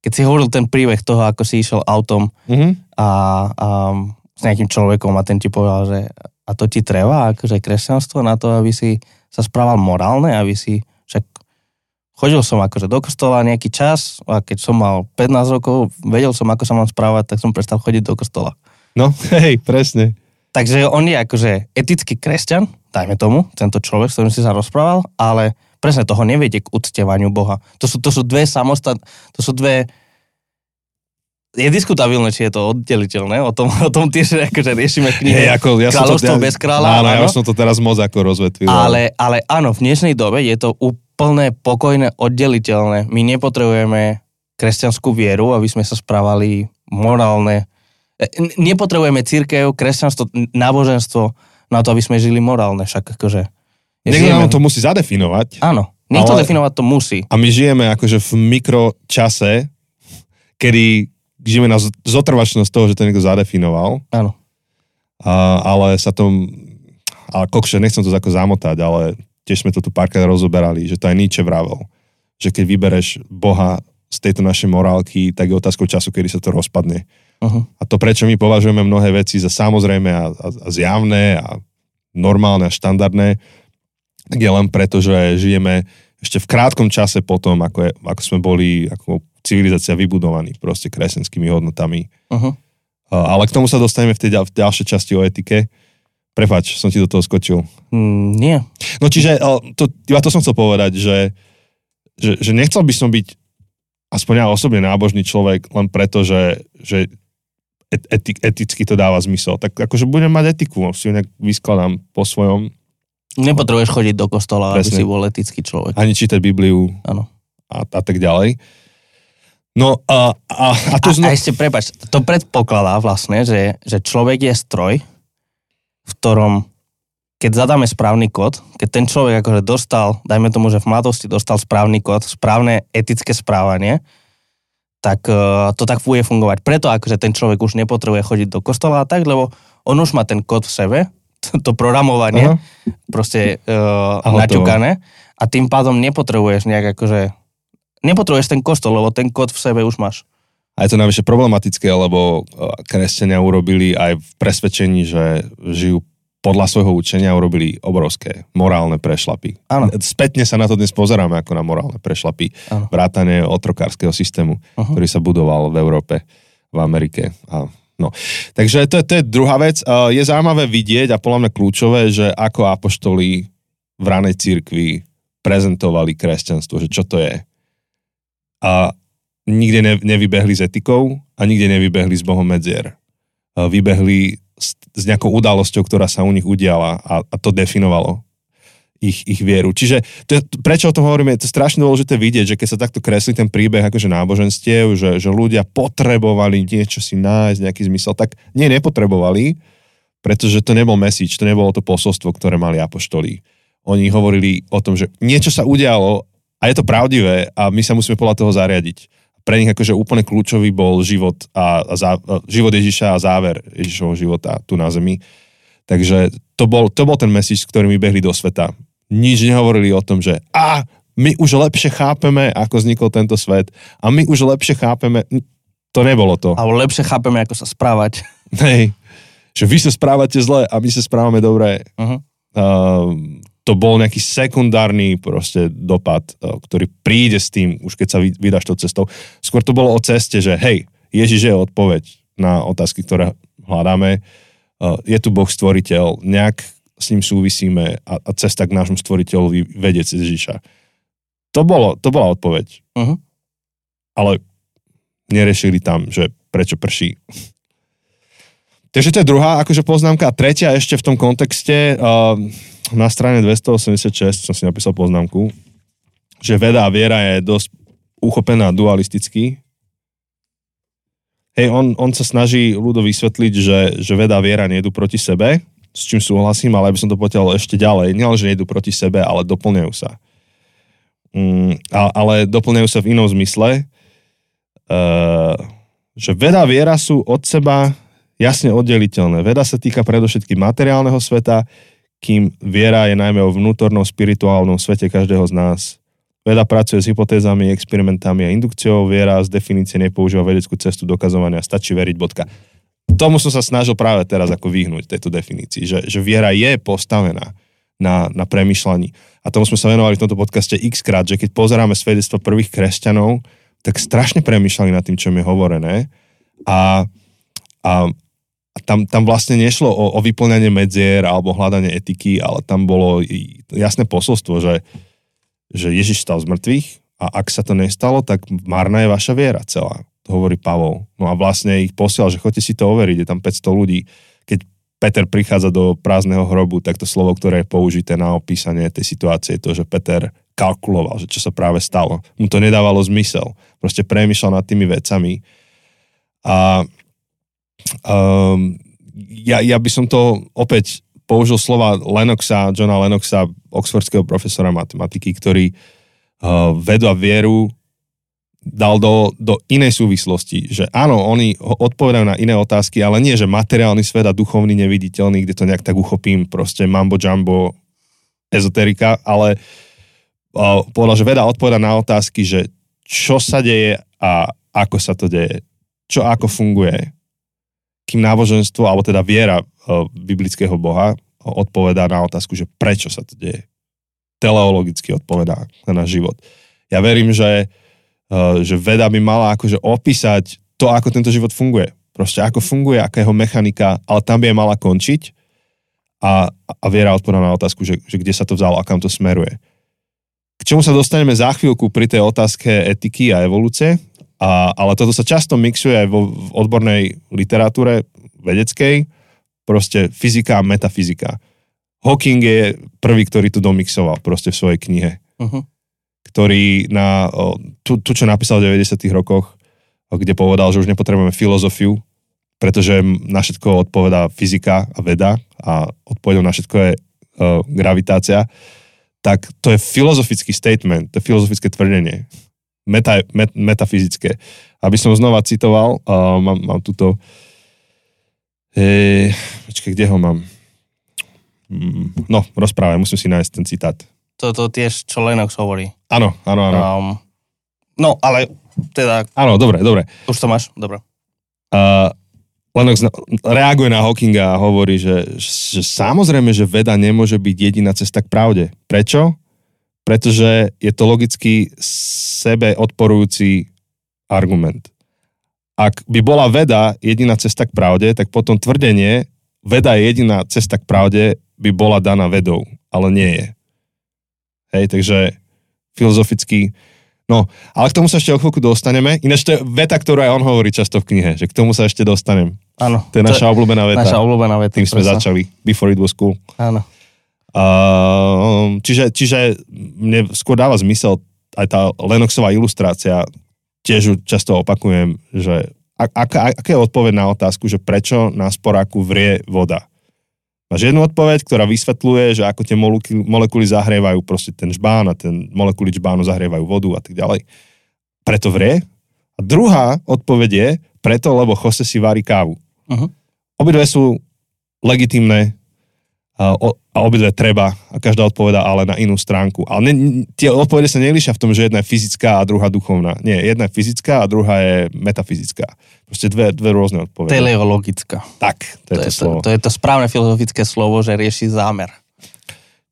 keď si hovoril ten príbeh toho, ako si išiel autom uh-huh. a, a s nejakým človekom a ten ti povedal, že a to ti treba, akože kresťanstvo na to, aby si sa správal morálne, aby si však chodil som akože do kostola nejaký čas a keď som mal pätnásť rokov, vedel som, ako sa mám správať, tak som prestal chodiť do kostola. No, hej, presne. Takže on je akože etický kresťan, dajme tomu, tento človek, s ktorým si sa rozprával, ale presne toho nevedie k uctievaniu Boha. To sú, to sú dve samostatné, to sú dve... Je diskutabilné, či je to oddeliteľné, o tom, o tom tiež akože riešime knihy. Hey, ako, ja Kráľovstvo ja, bez kráľa. Áno, áno, ja som to teraz moc ako rozvetvil. Ale, ale áno, v dnešnej dobe je to úplne pokojné, oddeliteľné. My nepotrebujeme kresťanskú vieru, aby sme sa správali morálne. Nepotrebujeme cirkev, kresťanstvo, náboženstvo na to, aby sme žili morálne, však akože... Ja niekto žijeme... nám to musí zadefinovať. Áno, niekto ale... definovať to musí. A my žijeme akože v mikročase, kedy žijeme na zotrvačnosť toho, že to niekto zadefinoval. Áno. A, ale sa tom... Ale kokšie, nechcem to ako zamotať, ale tiež sme to tu párkrát rozoberali, že to aj Nietzsche vravel, že keď vybereš Boha z tejto našej morálky, tak je otázkou času, kedy sa to rozpadne. Uh-huh. A to, prečo my považujeme mnohé veci za samozrejme a, a, a zjavné a normálne a štandardné, tak je len preto, že žijeme ešte v krátkom čase potom, ako, je, ako sme boli, ako civilizácia vybudovaní proste kresťanskými hodnotami. Uh-huh. A, ale k tomu sa dostaneme v tej v ďalšej časti o etike. Prepáč, som ti do toho skočil. Mm, nie. No čiže, to, iba to som chcel povedať, že, že, že nechcel by som byť aspoň ja osobne nábožný človek len preto, že, že Eti, eticky to dáva zmysel. Tak akože budem mať etiku, si ju nejak vyskladám po svojom. Nepotrebuješ chodiť do kostola, presne, aby si bol etický človek. Ani čítať Bibliu a, a tak ďalej. No a... A, a, to a, zna... a ešte, prepáč, to predpokladá vlastne, že, že človek je stroj, v ktorom, keď zadáme správny kód, keď ten človek akože dostal, dajme tomu, že v mladosti dostal správny kód, správne etické správanie, tak to tak bude fungovať. Preto akože ten človek už nepotrebuje chodiť do kostola a tak, lebo on už má ten kód v sebe, to, to programovanie, uh-huh, proste uh, naťukané a tým pádom nepotrebuješ nejak akože, nepotrebuješ ten kostol, lebo ten kód v sebe už máš. A je to najvyššie problematické, lebo kresťania urobili aj v presvedčení, že žijú podľa svojho učenia, urobili obrovské morálne prešlapy. Áno. Spätne sa na to dnes pozeráme ako na morálne prešlapy. Áno. Vrátane otrokárskeho systému, uh-huh, ktorý sa budoval v Európe, v Amerike. A, no. Takže to, to je druhá vec. Je zaujímavé vidieť a podľa mňa kľúčové, že ako apoštoli v ranej cirkvi prezentovali kresťanstvo, že čo to je. A nikde nevybehli s etikou a nikde nevybehli s Bohom medzier. Vybehli s, s nejakou udalosťou, ktorá sa u nich udiala a, a to definovalo ich, ich vieru. Čiže to, prečo o tom hovoríme, je to strašne dôležité vidieť, že keď sa takto kreslí ten príbeh akože náboženstiev, že, že ľudia potrebovali niečo si nájsť, nejaký zmysel, tak nie, nepotrebovali, pretože to nebol message, to nebolo to posolstvo, ktoré mali apoštolí. Oni hovorili o tom, že niečo sa udialo a je to pravdivé a my sa musíme podľa toho zariadiť. Pre nich akože úplne kľúčový bol život, a, a zá, život Ježiša a záver Ježišovho života tu na zemi. Takže to bol, to bol ten message, s ktorými behli do sveta. Nič nehovorili o tom, že a my už lepšie chápeme, ako vznikol tento svet a my už lepšie chápeme, to nebolo to. A lepšie chápeme, ako sa správať. Hej, že vy sa správate zle a my sa správame dobre. Uh-huh. Uh, to bol nejaký sekundárny proste dopad, ktorý príde s tým, už keď sa vydáš tou cestou. Skôr to bolo o ceste, že hej, Ježiš je odpoveď na otázky, ktoré hľadáme. Je tu Boh stvoriteľ, nejak s ním súvisíme a cesta k nášmu stvoriteľovi vedie cez Ježiša. To bolo, to bola odpoveď. Uh-huh. Ale neriešili tam, že prečo prší. Takže to je druhá akože poznámka. A tretia ešte v tom kontexte, uh, na strane dvestoosemdesiatšesť som si napísal poznámku, že veda a viera je dosť uchopená dualisticky. Hej, on, on sa snaží ľudu vysvetliť, že, že veda a viera nejdu proti sebe, s čím súhlasím, ale aby som to potiaľ ešte ďalej. Nielen, že nejdu proti sebe, ale doplňajú sa. Mm, a, ale doplňajú sa v inom zmysle, uh, že veda a viera sú od seba jasne oddeliteľné. Veda sa týka predovšetkým materiálneho sveta, kým viera je najmä o vnútornom spirituálnom svete každého z nás. Veda pracuje s hypotézami, experimentami a indukciou, viera z definície nepoužíva vedeckú cestu dokazovania, stačí veriť, bodka. Tomu som sa snažil práve teraz ako vyhnúť tejto definícii, že, že viera je postavená na, na premýšľaní. A tomu sme sa venovali v tomto podcaste x-krát, že keď pozeráme svedectva prvých kresťanov, tak strašne premýšľali nad tým, čo im je hovorené. A, a A tam, tam vlastne nešlo o, o vyplňanie medzier alebo hľadanie etiky, ale tam bolo jasné posolstvo, že, že Ježiš stal z mŕtvych a ak sa to nestalo, tak marná je vaša viera celá. To hovorí Pavol. No a vlastne ich posiel, že choďte si to overiť, je tam päťsto ľudí. Keď Peter prichádza do prázdneho hrobu, tak to slovo, ktoré je použité na opísanie tej situácie, je to, že Peter kalkuloval, že čo sa práve stalo. Mu to nedávalo zmysel. Proste premýšľal nad tými vecami. A Um, ja, ja by som to opäť použil slova Lennoxa, Johna Lennoxa, oxfordského profesora matematiky, ktorý uh, vedu a vieru dal do, do inej súvislosti, že áno, oni odpovedajú na iné otázky, ale nie, že materiálny svet a duchovný neviditeľný, kde to nejak tak uchopím, proste mambo jumbo ezoterika, ale uh, povedal, že veda odpoveda na otázky, že čo sa deje a ako sa to deje, čo ako funguje. Kým náboženstvo, alebo teda viera biblického Boha odpovedá na otázku, že prečo sa to deje. Teleologicky odpovedá na náš život. Ja verím, že, že veda by mala akože opísať to, ako tento život funguje. Proste ako funguje, aká jeho mechanika, ale tam by je mala končiť a, a viera odpovedá na otázku, že, že kde sa to vzalo a kam to smeruje. K čomu sa dostaneme za chvíľku pri tej otázke etiky a evolúcie, A, ale toto sa často mixuje aj vo, v odbornej literatúre vedeckej, proste fyzika a metafyzika. Hawking je prvý, ktorý tu domixoval proste v svojej knihe, uh-huh. ktorý na, tu, tu, čo napísal v deväťdesiatych rokoch, kde povedal, že už nepotrebujeme filozofiu, pretože na všetko odpovedá fyzika a veda a odpovedou na všetko je uh, gravitácia, tak to je filozofický statement, to je filozofické tvrdenie. Meta, met, metafyzické. Aby som znova citoval, uh, mám, mám tuto... E, počkej, kde ho mám? Mm, no, rozprávaj, musím si nájsť ten citát. Toto tiež, čo Lennox hovorí. Áno, áno, áno. Um, no, ale teda... Áno, dobre, dobre. Už to máš, dobre. Uh, Lennox reaguje na Hawkinga a hovorí, že, že samozrejme, že veda nemôže byť jediná cesta k pravde. Prečo? Pretože je to logicky sebe odporujúci argument. Ak by bola veda jediná cesta k pravde, tak potom tvrdenie veda je jediná cesta k pravde by bola daná vedou, ale nie je. Hej, takže filozoficky... No, ale k tomu sa ešte o chvíľku dostaneme. Ináč to je veta, ktorú aj on hovorí často v knihe, že k tomu sa ešte dostanem. Áno. To je naša to obľúbená veta. Naša obľúbená veta. Tým sme presne začali. Before it was cool. Áno. Uh, čiže, čiže mne skôr dáva zmysel aj tá Lennoxová ilustrácia, tiež často opakujem, že aká ak, ak je odpoveď na otázku, že prečo na sporáku vrie voda? Máš jednu odpoveď, ktorá vysvetľuje, že ako tie molekuly zahrievajú proste ten žbán a ten molekuly žbánu zahrievajú vodu a tak ďalej. Preto vrie. A druhá odpoveď je preto, lebo Jose si varí kávu. Uh-huh. Obidve sú legitimné a, a obidve treba a každá odpoveda ale na inú stránku. Ale ne, tie odpovede sa nelíšia v tom, že jedna je fyzická a druhá duchovná. Nie, jedna je fyzická a druhá je metafyzická. Proste dve, dve rôzne odpovede. Teleologická. Tak, to, to je to, je to slovo. To je to správne filozofické slovo, že rieši zámer.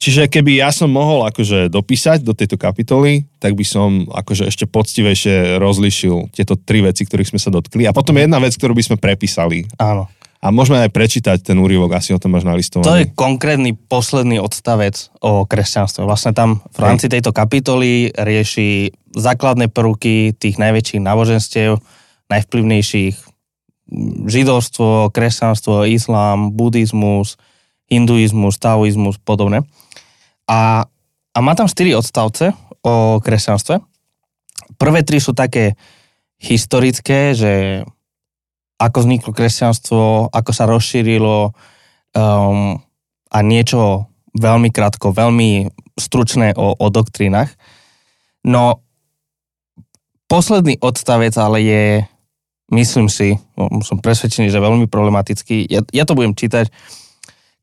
Čiže keby ja som mohol akože dopísať do tejto kapitoly, tak by som akože ešte poctivejšie rozlišil tieto tri veci, ktorých sme sa dotkli. A potom jedna vec, ktorú by sme prepísali. Áno. A môžeme aj prečítať ten úryvok, asi o tom máš nalistovaný. To je konkrétny posledný odstavec o kresťanstve. Vlastne tam v rámci tejto kapitoly rieši základné prvky tých najväčších náboženstiev, najvplyvnejších: židovstvo, kresťanstvo, islám, buddhizmus, hinduizmus, taoizmus, podobne. A, a má tam štyri odstavce o kresťanstve. Prvé tri sú také historické, že ako vzniklo kresťanstvo, ako sa rozšírilo um, a niečo veľmi krátko, veľmi stručné o, o doktrínach. No, posledný odstavec ale je, myslím si, som presvedčený, že veľmi problematický. Ja, ja to budem čítať.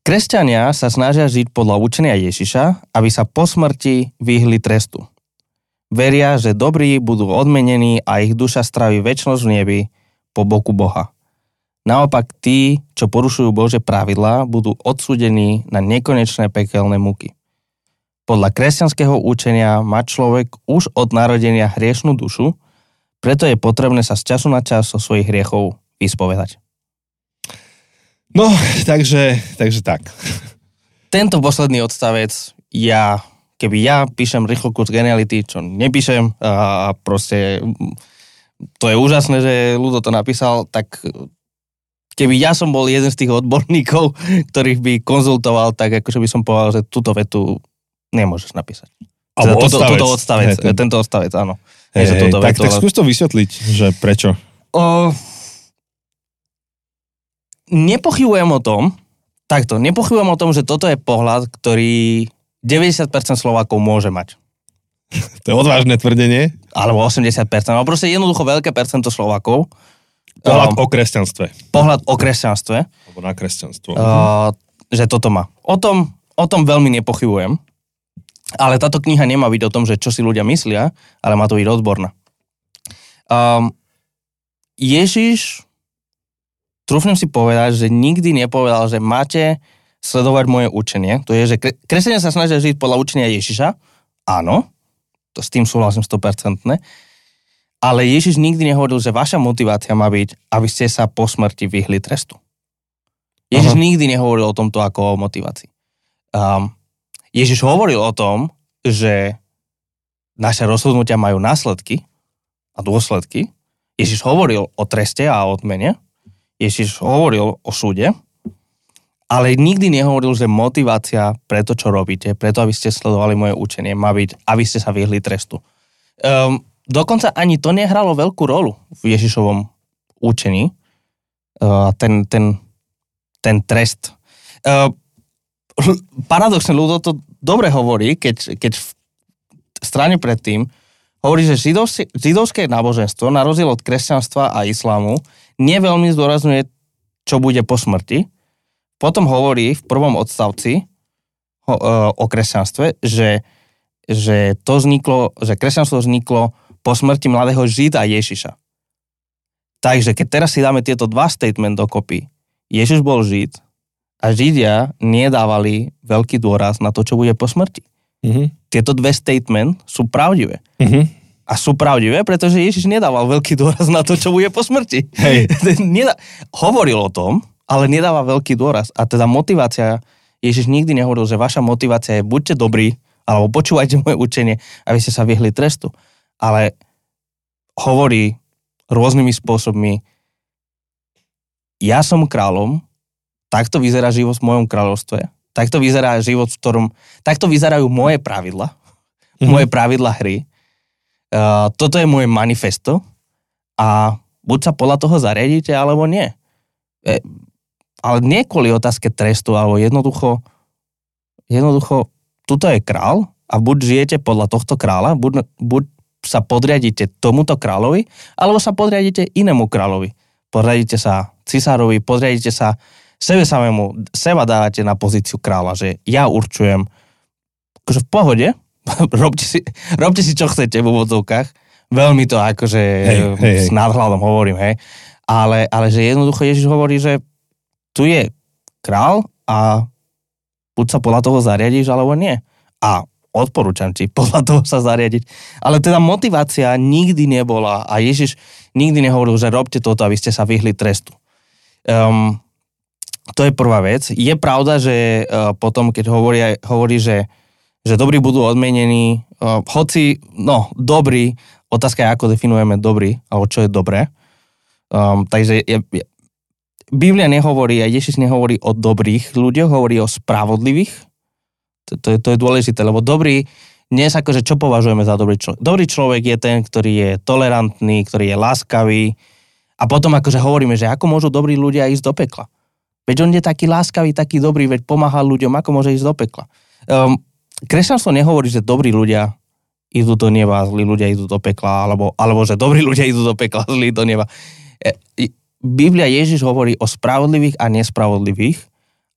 Kresťania sa snažia žiť podľa učenia Ježiša, aby sa po smrti vyhli trestu. Veria, že dobrí budú odmenení a ich duša strávi večnosť v nebi, po boku Boha. Naopak tí, čo porušujú Božie pravidlá, budú odsúdení na nekonečné pekelné múky. Podľa kresťanského učenia má človek už od narodenia hriešnú dušu, preto je potrebné sa z času na čas o svojich hriechov vyspovedať. No, takže, takže tak. Tento posledný odstavec, ja, keby ja píšem Rýchlokurz geniality, čo nepíšem, a proste... To je úžasné, že Ľudo to napísal, tak keby ja som bol jeden z tých odborníkov, ktorých by konzultoval, tak akože by som povedal, že túto vetu nemôžeš napísať. Alebo odstavec. Túto, túto odstavec, hey, ten... tento odstavec, áno. Hey, hey, vetu, tak tak ale... skús to vysvetliť, že prečo. O... Nepochybujem o tom, takto, nepochybujem o tom, že toto je pohľad, ktorý deväťdesiat percent Slovákov môže mať. To je odvážne tvrdenie. Alebo osemdesiat percent, ale proste jednoducho veľké percento Slovákov. Pohľad um, o kresťanstve. Pohľad o kresťanstve. Alebo na kresťanstvo. Uh, že toto má. O tom, o tom veľmi nepochybujem, ale táto kniha nemá byť o tom, že čo si ľudia myslia, ale má to byť odborná. Um, Ježiš, trúfnem si povedať, že nikdy nepovedal, že máte sledovať moje učenie. To je, že kresťania sa snažia žiť podľa učenia Ježiša. Áno. To s tým súhlasím sto percent. Ale Ježiš nikdy nehovoril, že vaša motivácia má byť, aby ste sa po smrti vyhli trestu. Ježiš Aha. nikdy nehovoril o tomto ako o motivácii. Um, Ježiš hovoril o tom, že naše rozhodnutia majú následky a dôsledky. Ježiš hovoril o treste a o odmene. Ježiš hovoril o súde. Ale nikdy nehovoril, že motivácia pre to, čo robíte, preto, aby ste sledovali moje učenie, má byť, aby ste sa vyhli trestu. Um, dokonca ani to nehralo veľkú rolu v Ježišovom učení, uh, ten, ten, ten trest. Uh, paradoxne, Ľudo to dobre hovorí, keď, keď v strane predtým hovorí, že židovské, židovské náboženstvo, na rozdiel od kresťanstva a islámu, neveľmi zdôrazňuje, čo bude po smrti. Potom hovorí v prvom odstavci o, o kresťanstve, že, že, to vzniklo, že kresťanstvo vzniklo po smrti mladého Žida Ježiša. Takže keď teraz si dáme tieto dva statement dokopy, Ježiš bol Žid a Židia nedávali veľký dôraz na to, čo bude po smrti. Mm-hmm. Tieto dve statement sú pravdivé. Mhm. A sú pravdivé, pretože Ježiš nedával veľký dôraz na to, čo bude po smrti. Hej. Hovoril o tom, ale nedáva veľký dôraz. A teda motivácia, Ježiš nikdy nehovoril, že vaša motivácia je buďte dobrí, alebo počúvajte moje učenie, aby ste sa vyhli trestu. Ale hovorí rôznymi spôsobmi, ja som kráľom, takto vyzerá život v mojom kráľovstve, takto vyzerá život, v ktorom, takto vyzerajú moje pravidla, mm-hmm. moje pravidla hry. Uh, toto je moje manifesto a buď sa podľa toho zariadíte, alebo nie. E, ale nie kvôli otázke trestu, alebo jednoducho, jednoducho, tuto je kráľ a buď žijete podľa tohto kráľa, buď, buď sa podriadíte tomuto kráľovi, alebo sa podriadíte inému kráľovi. Podriadíte sa cisárovi, podriadíte sa sebe samému, seba dávate na pozíciu kráľa, že ja určujem, akože v pohode, robte, si, robte si, čo chcete v úvodzovkách, veľmi to akože hej, hej, s nadhľadom hovorím, hej, ale, ale že jednoducho Ježiš hovorí, že tu je kráľ a buď sa podľa toho zariadíš, alebo nie. A odporúčam ti podľa toho sa zariadiť. Ale teda motivácia nikdy nebola a Ježiš nikdy nehovoril, že robte toto, aby ste sa vyhli trestu. Um, to je prvá vec. Je pravda, že uh, potom, keď hovorí, hovorí že, že dobrí budú odmenení, uh, hoci, no, dobrý, otázka je, ako definujeme dobrý, alebo čo je dobré. Um, takže je, je, Biblia nehovorí, a Ježiš nehovorí o dobrých ľuďoch, hovorí o spravodlivých. To je, to je dôležité, lebo dobrý, dnes akože čo považujeme za dobrý človek? Dobrý človek je ten, ktorý je tolerantný, ktorý je láskavý a potom akože hovoríme, že ako môžu dobrí ľudia ísť do pekla? Veď on je taký láskavý, taký dobrý, veď pomáha ľuďom, ako môže ísť do pekla? Um, kresťanstvo nehovorí, že dobrí ľudia idú do neba, zlí ľudia idú do pekla, alebo, alebo že dobrí ľudia idú do pekla, zlí do neba. Biblia Ježiš hovorí o spravodlivých a nespravodlivých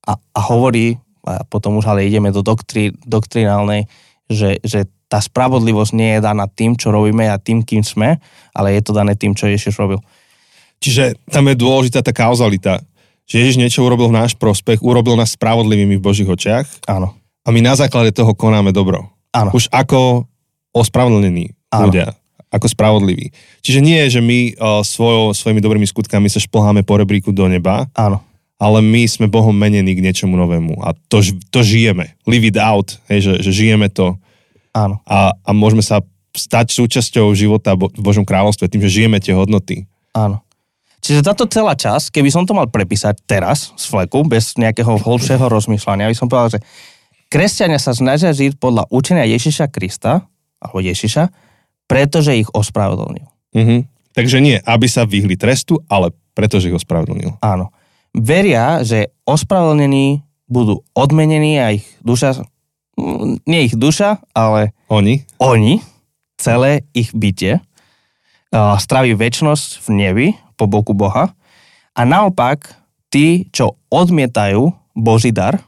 a, a hovorí... a potom už ale ideme do doktri, doktrinálnej, že, že tá spravodlivosť nie je daná tým, čo robíme a tým, kým sme, ale je to dané tým, čo Ježiš robil. Čiže tam je dôležitá tá kauzalita, že Ježiš niečo urobil v náš prospech, urobil nás spravodlivými v Božích očiach. Áno. A my na základe toho konáme dobro. Áno. Už ako ospravedlnení ľudia, ako spravodliví. Čiže nie je, že my svojou, svojimi dobrými skutkami sa šplháme po rebríku do neba. Áno. Ale my sme Bohom menení k niečomu novému a to, to žijeme. Live it out, hej, že, že žijeme to. Áno. A, a môžeme sa stať súčasťou života v Božom kráľovstve tým, že žijeme tie hodnoty. Áno. Čiže táto celá časť, keby som to mal prepísať teraz z fleku, bez nejakého hlbšieho rozmýšľania, by som povedal, že kresťania sa snažia žiť podľa učenia Ježiša Krista, alebo Ježiša, pretože ich ospravedlnil. Mhm. Takže nie, aby sa vyhli trestu, ale pretože ich ospravedlnil. Áno. Veria, že ospravedlnení budú odmenení a ich duša, nie ich duša, ale oni, oni celé ich bytie, straví večnosť v nebi po boku Boha a naopak tí, čo odmietajú Boží dar.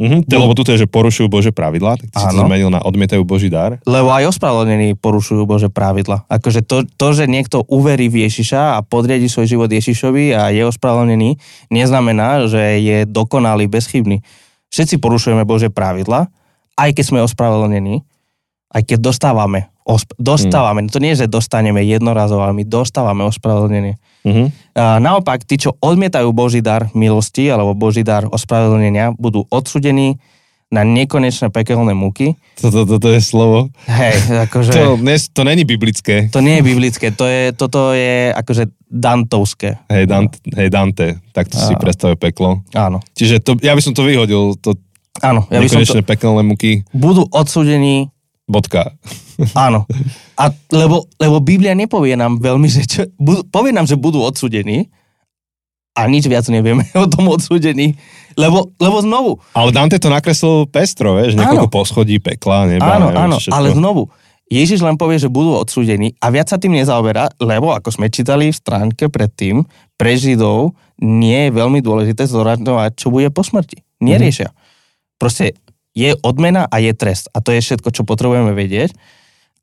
Mhm, to, lebo tuto je, že porušujú Božie pravidlá, tak ty si to zmenil na odmietajú Boží dar. Lebo aj ospravedlnení porušujú Božie pravidlá. Akože to, to, že niekto uverí v Ježiša a podriadi svoj život Ježišovi a je ospravedlnený, neznamená, že je dokonalý, bezchybný. Všetci porušujeme Božie pravidlá, aj keď sme ospravedlnení, aj keď dostávame. Osp- dostávame, mm. To nie je, že dostaneme jednorazovo, ale my dostávame ospravedlnenie. Mm-hmm. A naopak, tí, čo odmietajú Boží dar milosti alebo Boží dar ospravedlnenia, budú odsudení na nekonečné pekelné múky. Toto to, to, to je slovo. Hej, akože... to, ne, to není biblické. To nie je biblické, to je, toto je akože dantovské. Hej, Dante, hej, Dante. Takto si predstavuje peklo. Áno. Čiže to, ja by som to vyhodil, to áno, ja nekonečné by som to... pekelné múky. Budú odsudení bodka. Áno. A lebo, lebo Biblia nepovie nám veľmi, že čo, budú, povie nám, že budú odsúdení a nič viac nevieme o tom odsúdení, lebo, lebo znovu. Ale Dante to nakreslil pestro, vieš, niekoľko poschodí pekla, neba. Áno, neviem, áno, ale znovu. Ježiš len povie, že budú odsúdení a viac sa tým nezaoberá, lebo ako sme čítali v stránke predtým, pre Židov nie je veľmi dôležité zoražňovať, čo bude po smrti. Neriešia. Proste je odmena a je trest. A to je všetko, čo potrebujeme vedieť.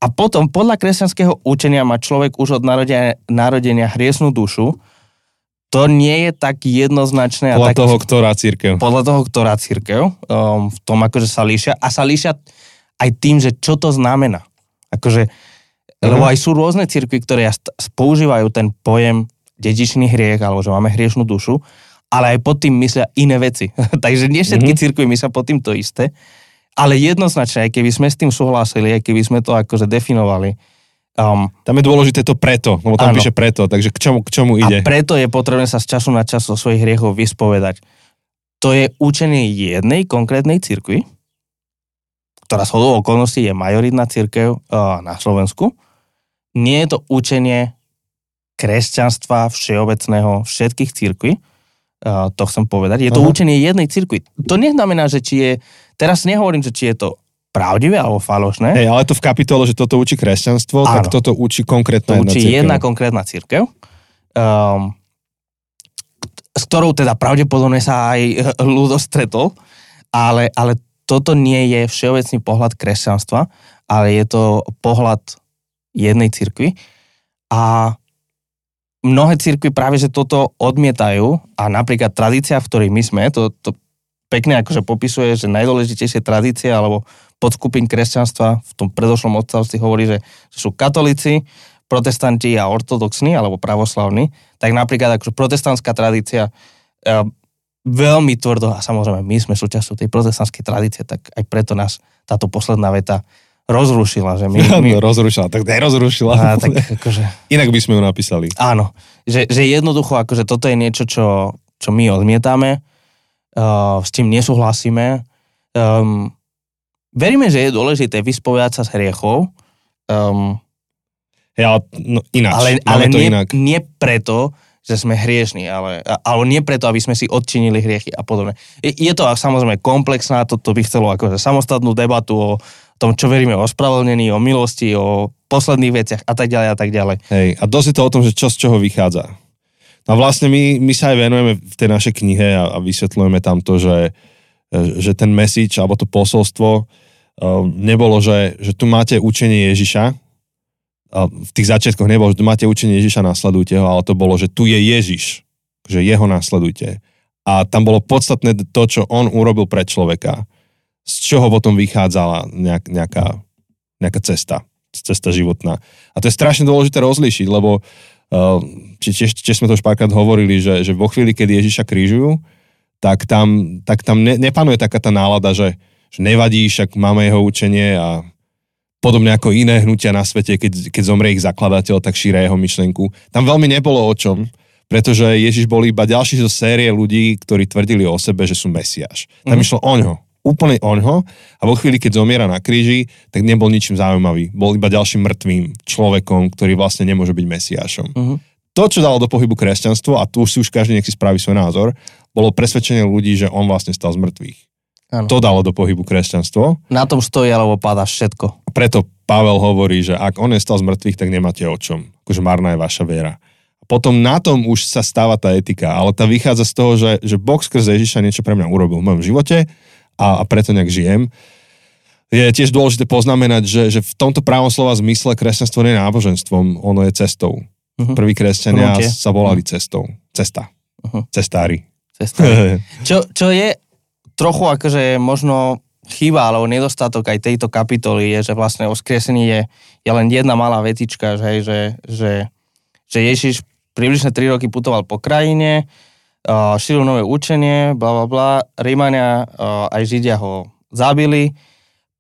A potom, podľa kresťanského učenia má človek už od narodenia, narodenia hriesnu dušu. To nie je tak jednoznačné. Podľa a tak, toho, ktorá cirkev. Podľa toho, ktorá cirkev. Um, v tom akože sa líšia. A sa líšia aj tým, že čo to znamená. Akože, mhm. Lebo aj sú rôzne cirkvy, ktoré používajú ten pojem dedičný hriech, alebo že máme hriešnú dušu, ale aj pod tým myslia iné veci. Takže nie všetky mm-hmm. cirkvi myslia pod tým to isté, ale jednoznačne, aj keby sme s tým súhlasili, aj keby sme to akože definovali, Um, Tam je dôležité to preto, lebo tam áno. píše preto, takže k čomu, k čomu ide. A preto je potrebné sa z času na čas o svojich hriechoch vyspovedať. To je učenie jednej konkrétnej cirkvi, ktorá zhodou okolností je majoritná cirkev uh, na Slovensku. Nie je to učenie kresťanstva všeobecného všetkých cirkví, uh, to chcem povedať. Je to Aha. učenie jednej cirkvi. To neznamená, že či je, teraz nehovorím, že či je to pravdivé alebo falošné. Hej, ale to v kapitole, že toto učí kresťanstvo, áno. tak toto učí konkrétna jedna církev. To učí jedna, jedna konkrétna církev, um, s ktorou teda pravdepodobne sa aj ľudo stretol, ale, ale toto nie je všeobecný pohľad kresťanstva, ale je to pohľad jednej církvy. A mnohé církvy práve, že toto odmietajú a napríklad tradícia, v ktorej my sme, to, to pekne akože popisuje, že najdôležitejšie tradície alebo podskupín kresťanstva v tom predošlom odstavci hovorí, že sú katolíci, protestanti a ortodoxní alebo pravoslavní, tak napríklad akože protestantská tradícia e, veľmi tvrdo, a samozrejme my sme súčasťou tej protestantskej tradície, tak aj preto nás táto posledná veta rozrušila. Že my, my... No, rozrušila, tak nerozrušila. A, tak, akože... Inak by sme ju napísali. Áno, že, že jednoducho akože toto je niečo, čo, čo my odmietame, Uh, s tým nesúhlasíme. Um, veríme, že je dôležité vyspovedať sa s hriechov. Um, ja, no ináč. Ale, ale to nie, inak. nie preto, že sme hriešni, ale, ale nie preto, aby sme si odčinili hriechy a podobne. Je, je to samozrejme komplexná, toto by chcelo akože samostatnú debatu o tom, čo veríme o ospravedlnení, o milosti, o posledných veciach a tak ďalej a tak ďalej. Hej, a dosť je to o tom, že čo z čoho vychádza. A vlastne my, my sa aj venujeme v tej našej knihe a, a vysvetľujeme tam to, že, že ten message, alebo to posolstvo uh, nebolo, že, že tu máte učenie Ježiša, a v tých začiatkoch nebolo, že tu máte učenie Ježiša, nasledujte ho, ale to bolo, že tu je Ježiš, že jeho nasledujte. A tam bolo podstatné to, čo on urobil pre človeka, z čoho potom vychádzala nejak, nejaká, nejaká cesta, cesta životná. A to je strašne dôležité rozlíšiť, lebo čiže sme to už párkrát hovorili, že, že vo chvíli, keď Ježiša križujú, tak tam, tak tam ne, nepanuje taká tá nálada, že, že nevadí, však máme jeho učenie a podobne ako iné hnutia na svete, keď, keď zomrie ich zakladateľ, tak šíria jeho myšlenku. Tam veľmi nebolo o čom, pretože Ježiš bol iba ďalší zo série ľudí, ktorí tvrdili o sebe, že sú Mesiáš. Tam mm-hmm. išlo o ňo, úplne o ňo, a vo chvíli, keď zomiera na kríži, tak nebol ničím zaujímavý. Bol iba ďalším mŕtvým človekom, ktorý vlastne nemôže byť Mesiášom. Uh-huh. To, čo dalo do pohybu kresťanstvo, a tu si už každý nech si spraví svoj názor, bolo presvedčenie ľudí, že on vlastne stal z mŕtvych. Ano. To dalo do pohybu kresťanstvo. Na tom stojí, alebo páda všetko. Preto Pavel hovorí, že ak on je stal z mŕtvych, tak nemáte o čom. Akože marná je vaša viera. Potom na tom už sa stáva tá etika, ale tá vychádza z toho, že, že Boh skrze Ježiša niečo pre mňa urobil v mojom živote, a preto nejak žijem. Je tiež dôležité poznamenať, že, že v tomto právom slova zmysle kresťanstvo nie je náboženstvom, ono je cestou. Uh-huh. Prví kresťania Prvnite. sa volali cestou. Cesta. Uh-huh. Cestári. Cestári. čo, čo je trochu akože možno chyba, alebo nedostatok aj tejto kapitoly je, že vlastne o skriesení je, je len jedna malá vetička, že, že, že, že Ježiš približne tri roky putoval po krajine, Uh, šíril nové učenie, bla, bla, bla. Rímania, uh, aj Židia ho zabili.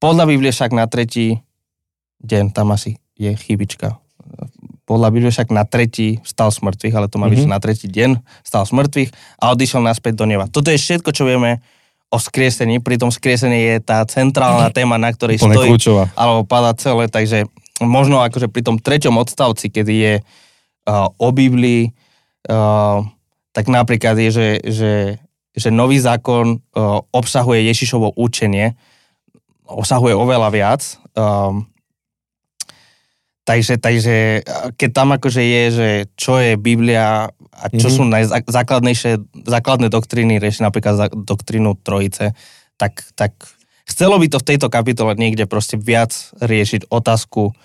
Podľa Biblie však na tretí deň, tam asi je chybička. Podľa Biblie však na tretí stal z mŕtvych, ale to má byť mm-hmm. na tretí deň stal z mŕtvych a odišiel naspäť do neba. Toto je všetko, čo vieme o skriesení. Pritom skriesenie je tá centrálna téma, na ktorej Úplne stojí. Kľúčová. Alebo padá celé, takže možno akože pri tom treťom odstavci, kedy je uh, o Biblii, uh, tak napríklad je, že, že, že nový zákon uh, obsahuje Ježišovo učenie, obsahuje oveľa viac. Um, takže, takže keď tam akože je, že čo je Biblia a čo mm-hmm. sú najzákladnejšie, základné doktríny, rieši napríklad doktrínu Trojice, tak, tak chcelo by to v tejto kapitole niekde proste viac riešiť otázku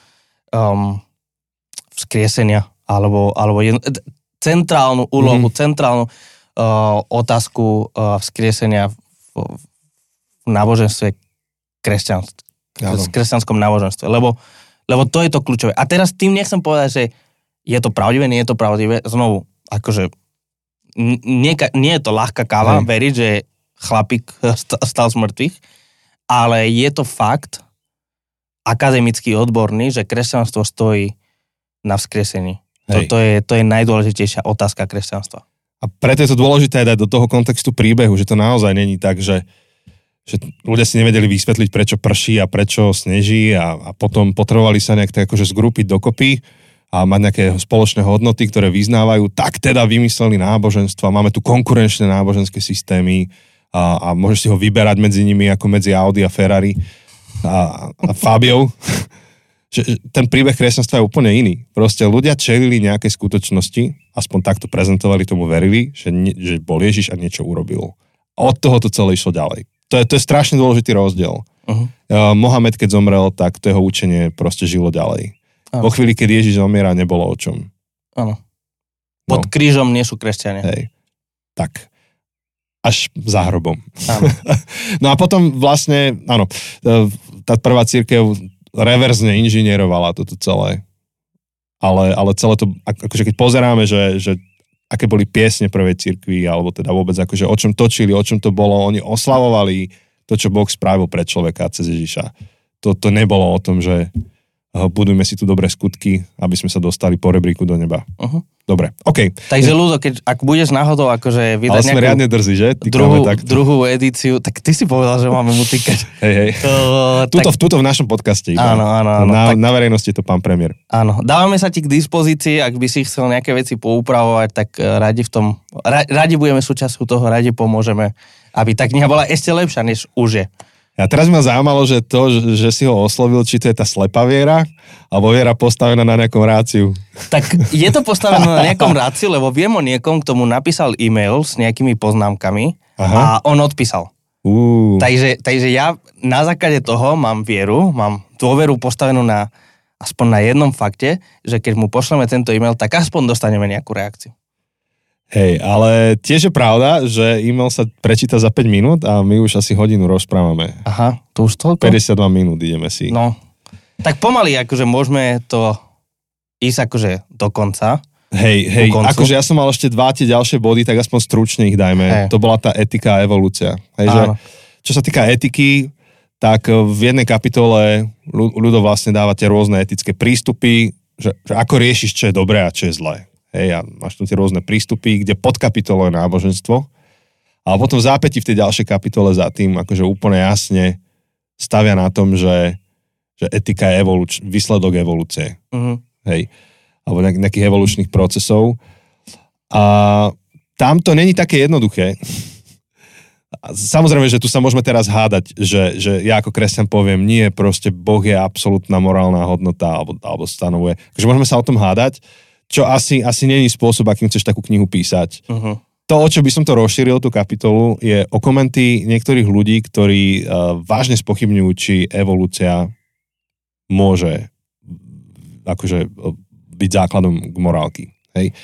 um, vzkriesenia alebo, alebo jedno, centrálnu úlohu, mm-hmm. centrálnu uh, otázku uh, vzkriesenia v, v náboženstve kresťanstv, v kresťanskom náboženstve, lebo, lebo to je to kľúčové. A teraz tým nechcem povedať, že je to pravdivé, nie je to pravdivé. Znovu, akože nie, nie je to ľahká káva, Hej. veriť, že chlapík stal z mŕtvych, ale je to fakt akademicky odborný, že kresťanstvo stojí na vzkriesení. To je, to je najdôležitejšia otázka kresťanstva. A preto je to dôležité dať do toho kontextu príbehu, že to naozaj není tak, že, že ľudia si nevedeli vysvetliť, prečo prší a prečo sneží a, a potom potrebovali sa nejak tak akože zgrúpiť dokopy a mať nejaké spoločné hodnoty, ktoré vyznávajú, tak teda vymysleli náboženstvo. Máme tu konkurenčné náboženské systémy a, a môžeš si ho vyberať medzi nimi ako medzi Audi a Ferrari a, a Fabiou. Ten príbeh kresťanstva je úplne iný. Proste ľudia čelili nejaké skutočnosti, aspoň takto prezentovali, tomu verili, že, nie, že bol Ježiš a niečo urobil. A od toho to celé išlo ďalej. To je, to je strašne dôležitý rozdiel. Uh-huh. Uh, Mohamed, keď zomrel, tak to jeho učenie proste žilo ďalej. Vo chvíli, keď Ježiš zomiera, nebolo o čom. Áno. Pod no. krížom nie sú kresťania. Hej. Tak. Až za hrobom. Áno. No a potom vlastne, áno, tá prvá cirkev reverzne inžinierovala toto celé. Ale, ale celé to, akože keď pozeráme, že, že aké boli piesne prvej cirkvi, alebo teda vôbec akože o čom točili, o čom to bolo, oni oslavovali to, čo Boh spravil pre človeka cez Ježiša. To, to nebolo o tom, že budujme si tu dobré skutky, aby sme sa dostali po rebríku do neba. Uh-huh. Dobre, OK. Takže Ľudo, keď ak budeš náhodou akože vydať nejakú riadne drzí, že? Druhú, druhú edíciu, tak ty si povedal, že máme mu týkať. Hej, hej. Uh, tuto, tak... tuto v našom podcaste. Iba. Áno, áno. áno na, tak... na verejnosti je to pán premiér. Áno, dávame sa ti k dispozícii, ak by si chcel nejaké veci poupravovať, tak radi v tom, ra, radi budeme súčasťou toho, radi pomôžeme, aby tá kniha bola ešte lepšia, než už je. A teraz ma zaujímalo, že to, že si ho oslovil, či to je tá slepá viera, alebo viera postavená na nejakom ráciu. Tak je to postavené na nejakom ráciu, lebo viem o niekom, kto mu napísal e-mail s nejakými poznámkami. Aha. A on odpísal. Uh. Takže, takže ja na základe toho mám vieru, mám dôveru postavenú na, aspoň na jednom fakte, že keď mu pošleme tento e-mail, tak aspoň dostaneme nejakú reakciu. Hej, ale tiež je pravda, že e-mail sa prečíta za päť minút a my už asi hodinu rozprávame. Aha, to už toľko? päťdesiatdva minút ideme si. No, tak pomaly, akože môžeme to ísť akože do konca. Hej, hej, akože ja som mal ešte dva tie ďalšie body, tak aspoň stručne ich dajme. Hej. To bola tá etika a evolúcia. Hej, že, čo sa týka etiky, tak v jednej kapitole Ľudo vlastne dáva tie rôzne etické prístupy, že, že ako riešiš, čo je dobré a čo je zlé. Hej, a máš tu tie rôzne prístupy, kde pod kapitolou je náboženstvo. Ale potom v zápäti v tej ďalšej kapitole za tým akože úplne jasne stavia na tom, že, že etika je evoluč- výsledok evolúcie. Uh-huh. Hej, alebo nejak, nejakých evolučných procesov. A tam to není také jednoduché. Samozrejme, že tu sa môžeme teraz hádať, že, že ja ako kresťan poviem, nie, proste Boh je absolútna morálna hodnota, alebo, alebo stanovuje. Takže môžeme sa o tom hádať. Čo asi, asi není spôsob, akým chceš takú knihu písať. Uh-huh. To, o čo by som to rozšíril, tú kapitolu, je o komenty niektorých ľudí, ktorí uh, vážne spochybňujú, či evolúcia môže akože byť základom k morálky. Hej?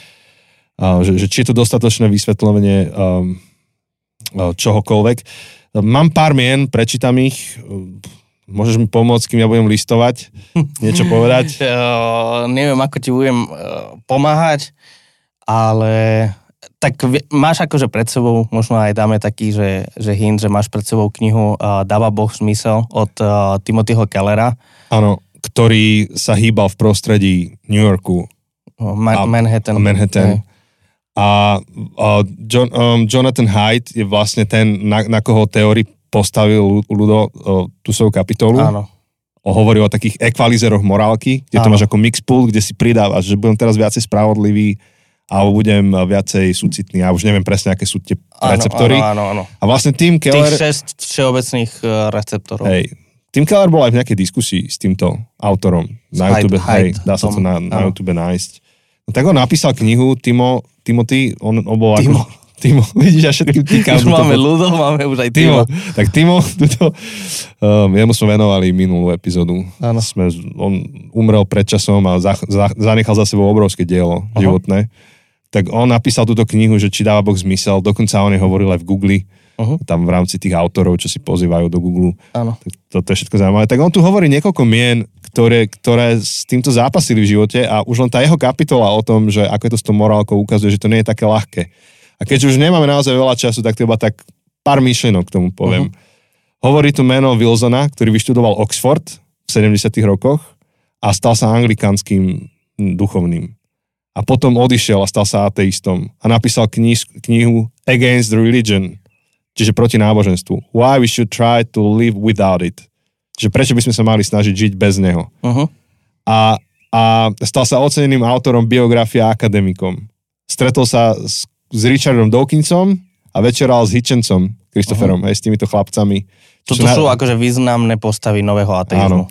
Uh, že, že, či je to dostatočné vysvetlenie um, uh, čohokoľvek. Mám pár mien, prečítam ich. Môžeš mi pomôcť, kým ja budem listovať? Niečo povedať? Uh, neviem, ako ti budem uh, pomáhať, ale tak v... máš akože pred sebou, možno aj dáme taký, že, že hint, že máš pred sebou knihu uh, Dáva Boh zmysel od uh, Timothyho Kellera. Áno, ktorý sa hýbal v prostredí New Yorku. Uh, Ma- a, Manhattan. A Manhattan. Hey. A, a John, um, Jonathan Haidt je vlastne ten, na, na koho teórii postavil Ľudo tú svoju kapitolu. Áno. Hovorí o takých ekvalizeroch morálky, kde to Áno. máš ako mixpool, kde si pridávaš, že budem teraz viacej spravodlivý alebo budem viacej súcitný. Ja už neviem presne, aké sú tie receptory. Áno, áno, áno. A vlastne Tim Keller... Tých šesť všeobecných receptorov. Hej. Tim Keller bol aj v nejakej diskusii s týmto autorom. Na Hide, YouTube. Hide, hej, dá sa tom, to na, na YouTube nájsť. No, tak on napísal knihu Timo, Timothy, on, on bol... Timo. Ako, Timo, vidíš, ja všetkým týkam. Už máme Ľudo, máme už aj Timo. Timo. Tak Timo, tuto, um, jemu sme venovali minulú epizódu. Áno. Sme, on umrel pred časom a za, za, zanechal za sebou obrovské dielo Aha. životné. Tak on napísal túto knihu, že či dáva Boh zmysel, dokonca on je hovoril aj v Google, Aha. tam v rámci tých autorov, čo si pozývajú do Google. Áno. To, to je všetko zaujímavé. Tak on tu hovorí niekoľko mien, ktoré, ktoré s týmto zápasili v živote a už len tá jeho kapitola o tom, že ako je to s tou morálkou, ukazuje, že to nie je také ľahké. A keďže už nemáme naozaj veľa času, tak treba tak pár myšlienok k tomu poviem. Uh-huh. Hovorí tu meno Wilsona, ktorý vyštudoval Oxford v sedemdesiatych rokoch a stal sa anglikánskym duchovným. A potom odišiel a stal sa ateistom a napísal kniz, knihu Against Religion, čiže proti náboženstvu. Why we should try to live without it. Čiže prečo by sme sa mali snažiť žiť bez neho. Uh-huh. A, a stal sa oceneným autorom biografie a akademikom. Stretol sa s, s Richardom Dawkinsom a večeral s Hitchensom, Christopherom, uh-huh. aj s týmito chlapcami. Toto sú na... akože významné postavy nového ateizmu. Áno.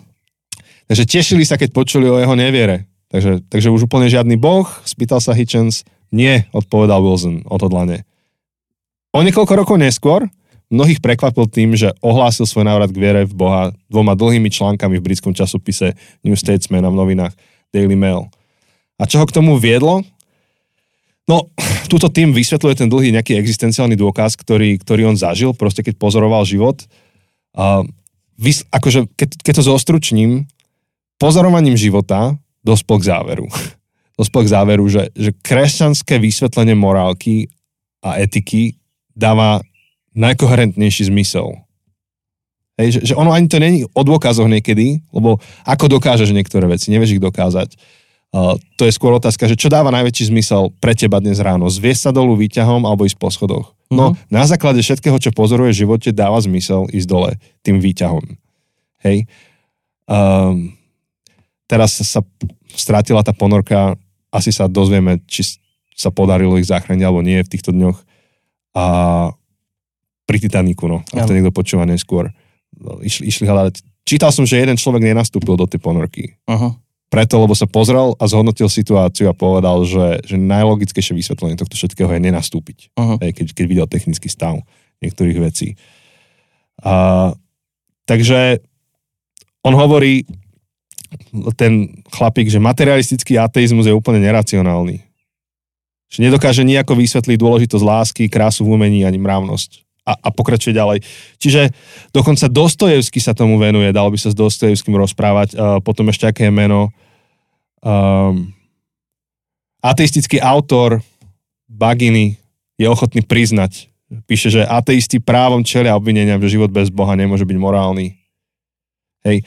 Takže tešili sa, keď počuli o jeho neviere. Takže, takže už úplne žiadny boh, spýtal sa Hitchens, nie, odpovedal Wilson, odhodlane. O niekoľko rokov neskôr mnohých prekvapil tým, že ohlásil svoj návrat k viere v Boha dvoma dlhými článkami v britskom časopise New Statesman a v novinách Daily Mail. A čo ho k tomu viedlo? No, túto tým vysvetľuje ten dlhý nejaký existenciálny dôkaz, ktorý, ktorý on zažil, proste keď pozoroval život. A vys, akože, keď, keď to zostručním, pozorovaním života dospel k záveru. Dospel k záveru, že, že kresťanské vysvetlenie morálky a etiky dáva najkoherentnejší zmysel. Hej, že, že ono ani to není o dôkazoch niekedy, lebo ako dokážeš niektoré veci, nevieš ich dokázať. Uh, to je skôr otázka, že čo dáva najväčší zmysel pre teba dnes ráno? Zviesť sa dolu výťahom alebo ísť po schodoch? No, mm-hmm. na základe všetkého, čo pozoruje v živote, dáva zmysel ísť dole tým výťahom. Hej. Um, teraz sa stratila tá ponorka, asi sa dozvieme, či sa podarilo ich záchrániť alebo nie v týchto dňoch. A pri Titaniku, no, ak to niekto počúva neskôr. Išli, išli hľadať. Čítal som, že jeden človek nenastúpil do tej ponorky. Aha. Preto, lebo sa pozrel a zhodnotil situáciu a povedal, že, že najlogickejšie vysvetlenie tohto všetkého je nenastúpiť. Hej, keď, keď videl technický stav niektorých vecí. A, takže on hovorí, ten chlapík, že materialistický ateizmus je úplne neracionálny. Že nedokáže nejako vysvetliť dôležitosť lásky, krásu v umení ani mravnosť. A, a pokračuje ďalej. Čiže dokonca Dostojevský sa tomu venuje, dalo by sa s Dostojevským rozprávať. Uh, potom ešte aké meno. Um, ateistický autor Bagini je ochotný priznať. Píše, že ateisti právom čelia obvinenia, že život bez Boha nemôže byť morálny. Hej,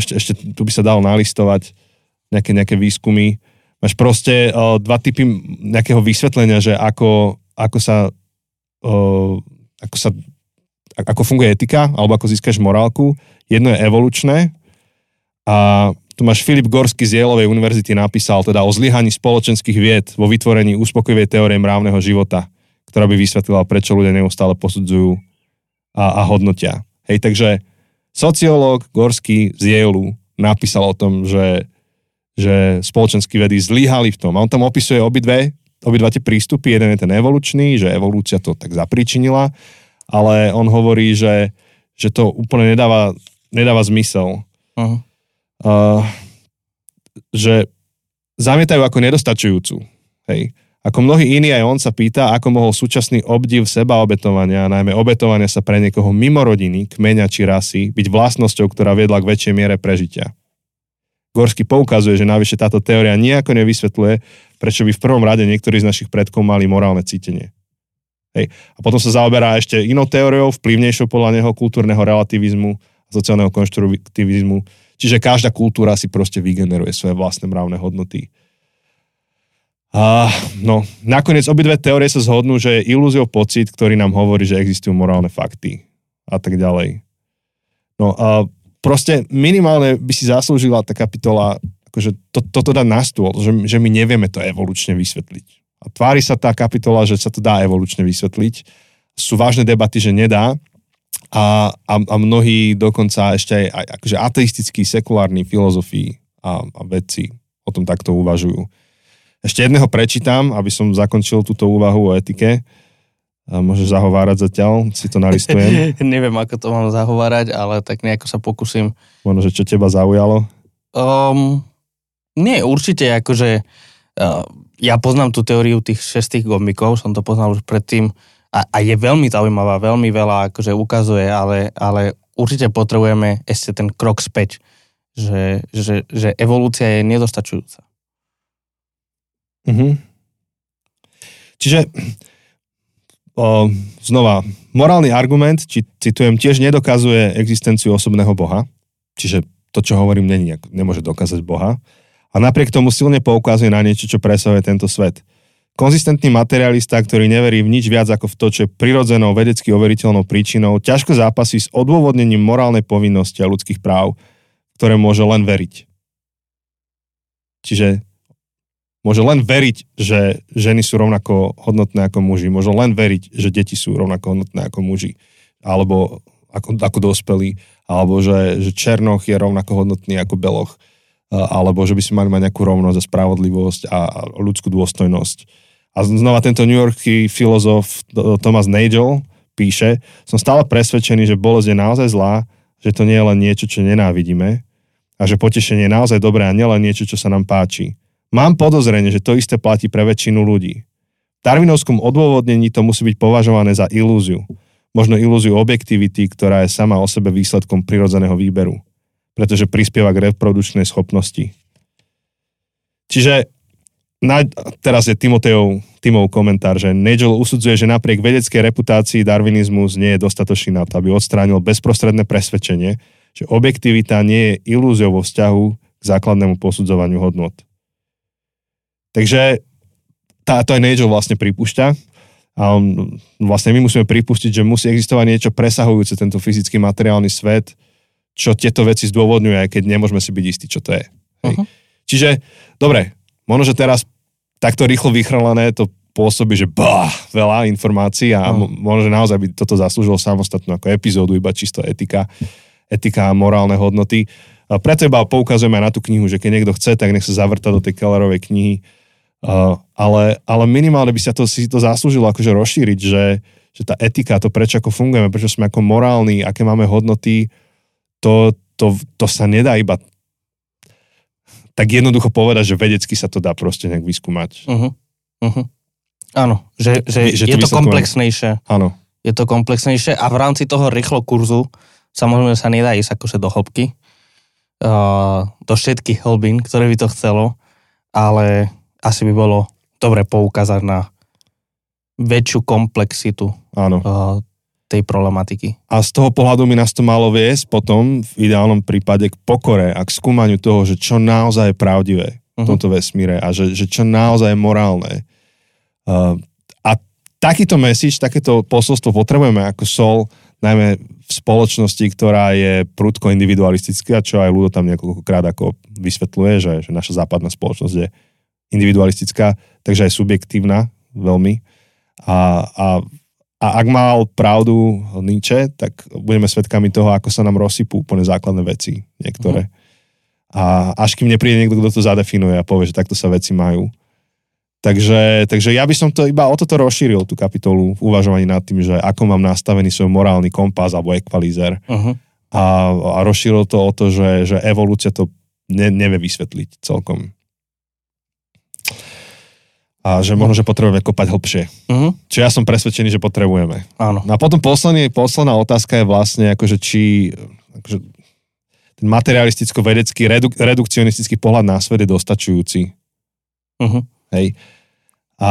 ešte, ešte tu by sa dalo nalistovať nejaké, nejaké výskumy. Máš proste uh, dva typy nejakého vysvetlenia, že ako, ako sa uh, ako sa ako funguje etika, alebo ako získaš morálku. Jedno je evolučné a tu máš Philip Gorski z Jale University napísal teda o zlyhaní spoločenských vied vo vytvorení uspokojivej teórie mravného života, ktorá by vysvetlila, prečo ľudia neustále posudzujú a, a hodnotia. Hej, takže sociológ Gorský z Yale napísal o tom, že, že spoločenské vedy zlyhali v tom. A on tam opisuje obidve, obidva tie prístupy. Jeden je ten evolučný, že evolúcia to tak zapričinila, ale on hovorí, že, že to úplne nedáva, nedáva zmysel. Uh-huh. Uh, že zamietajú ako nedostačujúcu. Hej. Ako mnohí iní, aj on sa pýta, ako mohol súčasný obdiv sebaobetovania, najmä obetovania sa pre niekoho mimo rodiny, kmeňa či rasy, byť vlastnosťou, ktorá viedla k väčšej miere prežitia. Gorský poukazuje, že navyše táto teória nejako nevysvetľuje, prečo by v prvom rade niektorí z našich predkov mali morálne cítenie. Hej. A potom sa zaoberá ešte inou teóriou, vplyvnejšou podľa neho kultúrneho relativizmu a sociálneho konštruktivizmu. Čiže každá kultúra si proste vygeneruje svoje vlastné mravné hodnoty. A, no, nakoniec obidve teórie sa zhodnú, že je ilúziou pocit, ktorý nám hovorí, že existujú morálne fakty a tak ďalej. No a proste minimálne by si zaslúžila tá kapitola, akože to, toto dá na stôl, že, že my nevieme to evolučne vysvetliť. A tvári sa tá kapitola, že sa to dá evolučne vysvetliť. Sú vážne debaty, že nedá a, a, a mnohí dokonca ešte aj, aj akože ateistickí, sekulárni filozofii a, a vedci o tom takto uvažujú. Ešte jedného prečítam, aby som zakončil túto úvahu o etike. Môžeš zahovárať zatiaľ, si to nalistujem. Neviem, ako to mám zahovárať, ale tak nejako sa pokúsim. Možno, že čo teba zaujalo? Um, nie, určite, akože uh, ja poznám tú teóriu tých šestých gomikov, som to poznal už predtým a, a je veľmi zaujímavá, veľmi veľa akože ukazuje, ale, ale určite potrebujeme ešte ten krok späť, že, že, že evolúcia je nedostačujúca. Mm-hmm. Čiže o, znova, morálny argument, či citujem, tiež nedokazuje existenciu osobného Boha, čiže to, čo hovorím, není, nemôže dokázať Boha, a napriek tomu silne poukazuje na niečo, čo presahuje tento svet. Konzistentný materialista, ktorý neverí v nič viac ako v to, čo je prirodzenou vedecky overiteľnou príčinou, ťažko zápasí s odôvodnením morálnej povinnosti a ľudských práv, ktoré môže len veriť. Čiže môže len veriť, že ženy sú rovnako hodnotné ako muži, môže len veriť, že deti sú rovnako hodnotné ako muži, alebo ako, ako dospelí, alebo že, že černoch je rovnako hodnotný ako beloch, alebo že by si mali mať nejakú rovnosť a spravodlivosť a, a ľudskú dôstojnosť. A znova tento newyorský filozof Thomas Nagel píše: som stále presvedčený, že bolesť je naozaj zlá, že to nie je len niečo, čo nenávidíme a že potešenie je naozaj dobré a nielen niečo, čo sa nám páči. Mám podozrenie, že to isté platí pre väčšinu ľudí. V darwinovskom odôvodnení to musí byť považované za ilúziu. Možno ilúziu objektivity, ktorá je sama o sebe výsledkom prirodzeného výberu, pretože prispieva k reprodukčnej schopnosti. Čiže Na, teraz je Timotejov, Timov komentár, že Nagel usudzuje, že napriek vedeckej reputácii darwinizmus nie je dostatočný na to, aby odstránil bezprostredné presvedčenie, že objektivita nie je ilúziou vo vzťahu k základnému posudzovaniu hodnot. Takže tá, to aj Nagel vlastne pripúšťa a on, vlastne my musíme pripustiť, že musí existovať niečo presahujúce tento fyzický materiálny svet, čo tieto veci zdôvodňuje, aj keď nemôžeme si byť istí, čo to je. Uh-huh. Čiže, dobre, možno, že teraz takto rýchlo vychrlené to pôsobí, že bah, veľa informácií a no. možno, že naozaj by toto zaslúžilo samostatnú ako epizódu, iba čisto etika, etika a morálne hodnoty. A preto iba poukazujeme aj na tú knihu, že keď niekto chce, tak nech sa zavrta do tej Kellerovej knihy. Uh, ale, ale minimálne by sa to, si to zaslúžilo akože rozšíriť, že, že tá etika, to prečo ako fungujeme, prečo sme ako morálni, aké máme hodnoty, to, to, to sa nedá iba tak jednoducho povedať, že vedecky sa to dá proste nejak vyskúmať. Uh-huh. Uh-huh. Áno, že, že, že je to komplexnejšie. Áno. Je to komplexnejšie a v rámci toho rýchlo kurzu samozrejme sa nedá ísť akože do hĺbky, uh, do všetkých hĺbín, ktoré by to chcelo, ale asi by bolo dobre poukázať na väčšiu komplexitu áno. Uh, tej problematiky. A z toho pohľadu mi nás to malo viesť potom v ideálnom prípade k pokore a k skúmaniu toho, že čo naozaj je pravdivé v tomto vesmíre a že, že čo naozaj je morálne. Uh, a takýto message, takéto posolstvo potrebujeme ako sol, najmä v spoločnosti, ktorá je prudko individualistická, čo aj Ľudo tam niekoľkokrát ako vysvetľuje, že, že naša západná spoločnosť je individualistická, takže aj subjektívna veľmi. A, a A ak mal pravdu Nietzsche, tak budeme svedkami toho, ako sa nám rozsypú úplne základné veci niektoré. Uh-huh. A až kým nepríde niekto, kto to zadefinuje a povie, že takto sa veci majú. Takže, takže ja by som to iba o toto rozšíril, tú kapitolu v uvažovaní nad tým, že ako mám nastavený svoj morálny kompás alebo ekvalízer. Uh-huh. A, a rozšíril to o to, že, že evolúcia to ne, nevie vysvetliť celkom. A že možno, že potrebujeme kopať hlbšie. Uh-huh. Čo ja som presvedčený, že potrebujeme. Áno. No a potom posledný, posledná otázka je vlastne, akože či akože ten materialisticko-vedecký, reduk, redukcionistický pohľad na svet je dostačujúci. Uh-huh. Hej. A,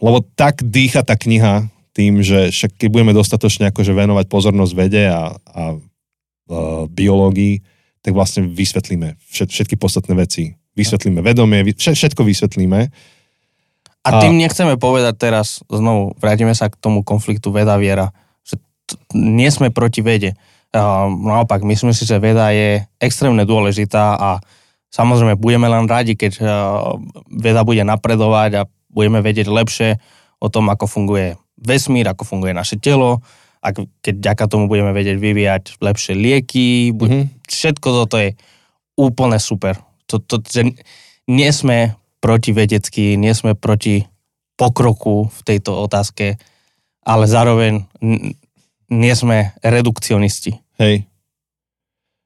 lebo tak dýcha tá kniha tým, že však keď budeme dostatočne akože venovať pozornosť vede a, a e, biológii, tak vlastne vysvetlíme všet, všetky podstatné veci. Vysvetlíme vedomie, všetko vysvetlíme. A tým nechceme povedať teraz, znovu, vrátime sa k tomu konfliktu veda-viera, že t- nie sme proti vede. Uh, naopak, myslím si, že veda je extrémne dôležitá a samozrejme budeme len radi, keď uh, veda bude napredovať a budeme vedieť lepšie o tom, ako funguje vesmír, ako funguje naše telo, a keď vďaka tomu budeme vedieť vyvíjať lepšie lieky, bu- mm-hmm. všetko toto je úplne super. To, to, že nie sme proti vedecky, nie sme proti pokroku v tejto otázke, ale zároveň n- nie sme redukcionisti. Hej.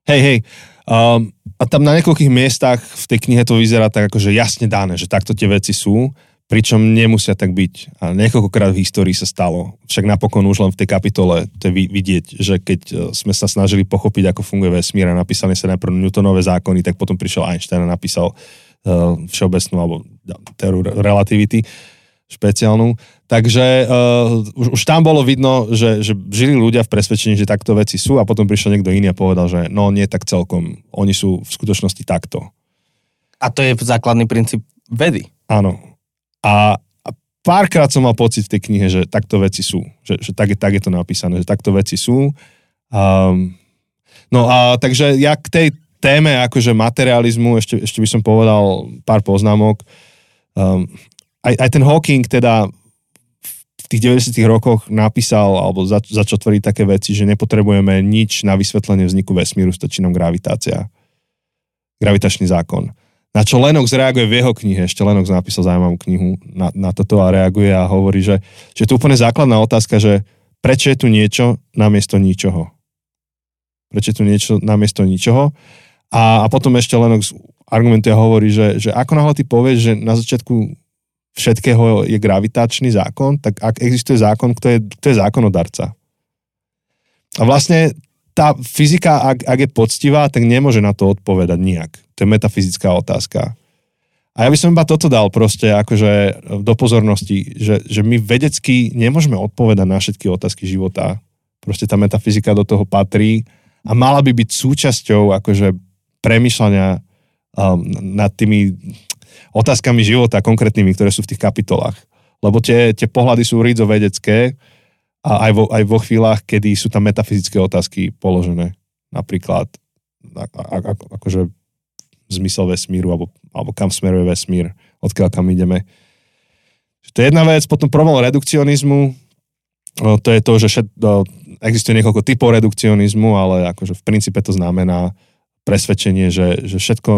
Hej, hej. Um, a tam na niekoľkých miestach v tej knihe to vyzerá tak akože jasne dané, že takto tie veci sú, pričom nemusia tak byť. A niekoľkokrát v histórii sa stalo. Však napokon už len v tej kapitole to je vidieť, že keď sme sa snažili pochopiť, ako funguje vesmír a napísali sa najprv Newtonové zákony, tak potom prišiel Einstein a napísal všeobecnú alebo teóriu relativity špeciálnu. Takže uh, už, už tam bolo vidno, že, že žili ľudia v presvedčení, že takto veci sú a potom prišiel niekto iný a povedal, že no nie tak celkom. Oni sú v skutočnosti takto. A to je základný princíp vedy. Áno. A párkrát som mal pocit v tej knihe, že takto veci sú. Že, že tak, tak je to napísané, že takto veci sú. Um, no a takže ja k tej téme akože materializmu, ešte, ešte by som povedal pár poznámok. Um, aj, aj ten Hawking teda v tých deväťdesiatych rokoch napísal alebo zač- začal tvoriť také veci, že nepotrebujeme nič na vysvetlenie vzniku vesmíru, stačí nám gravitácia. Gravitačný zákon. Na čo Lennox reaguje v jeho knihe, ešte Lennox napísal zaujímavú knihu na, na toto a reaguje a hovorí, že, že to je úplne základná otázka, že prečo je tu niečo namiesto ničoho. Prečo je tu niečo namiesto ničoho. A, a potom ešte Lennox argumentuje a hovorí, že, že ako náhle ty povieš, že na začiatku všetkého je gravitačný zákon, tak ak existuje zákon, kto je, kto je zákonodarca. A vlastne tá fyzika, ak, ak je poctivá, tak nemôže na to odpovedať nijak. To je metafyzická otázka. A ja by som iba toto dal proste akože do pozornosti, že, že my vedecky nemôžeme odpovedať na všetky otázky života. Proste tá metafyzika do toho patrí a mala by byť súčasťou akože premýšľania um, nad tými otázkami života konkrétnymi, ktoré sú v tých kapitolách. Lebo tie, tie pohľady sú rizo vedecké a aj vo, aj vo chvíľach, kedy sú tam metafyzické otázky položené. Napríklad ako, ako, akože zmysel vesmíru alebo, alebo kam smeruje vesmír, odkiaľ kam ideme. To je jedna vec, potom problém redukcionizmu, to je to, že šet, existuje niekoľko typov redukcionizmu, ale akože v princípe to znamená presvedčenie, že, že všetko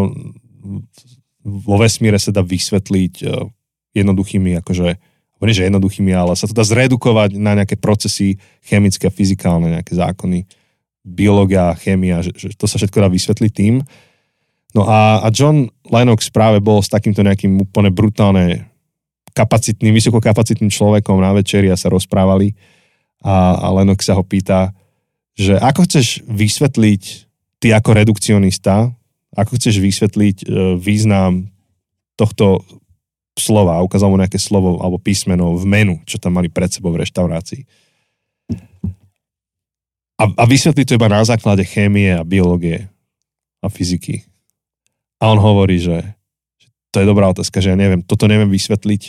vo vesmíre sa dá vysvetliť jednoduchými, akože, nie že jednoduchými, ale sa to dá zredukovať na nejaké procesy chemické a fyzikálne, nejaké zákony, biológia, chémia, že, že to sa všetko dá vysvetliť tým. No a, a John Lennox práve bol s takýmto nejakým úplne brutálne kapacitným, vysokokapacitným človekom na večeri a sa rozprávali a, a Lennox sa ho pýta, že ako chceš vysvetliť ty ako redukcionista, ako chceš vysvetliť e, význam tohto slova, ukázal mu nejaké slovo alebo písmeno v menu, čo tam mali pred sebou v reštaurácii. A, a vysvetliť to iba na základe chémie a biológie a fyziky. A on hovorí, že to je dobrá otázka, že ja neviem, toto neviem vysvetliť.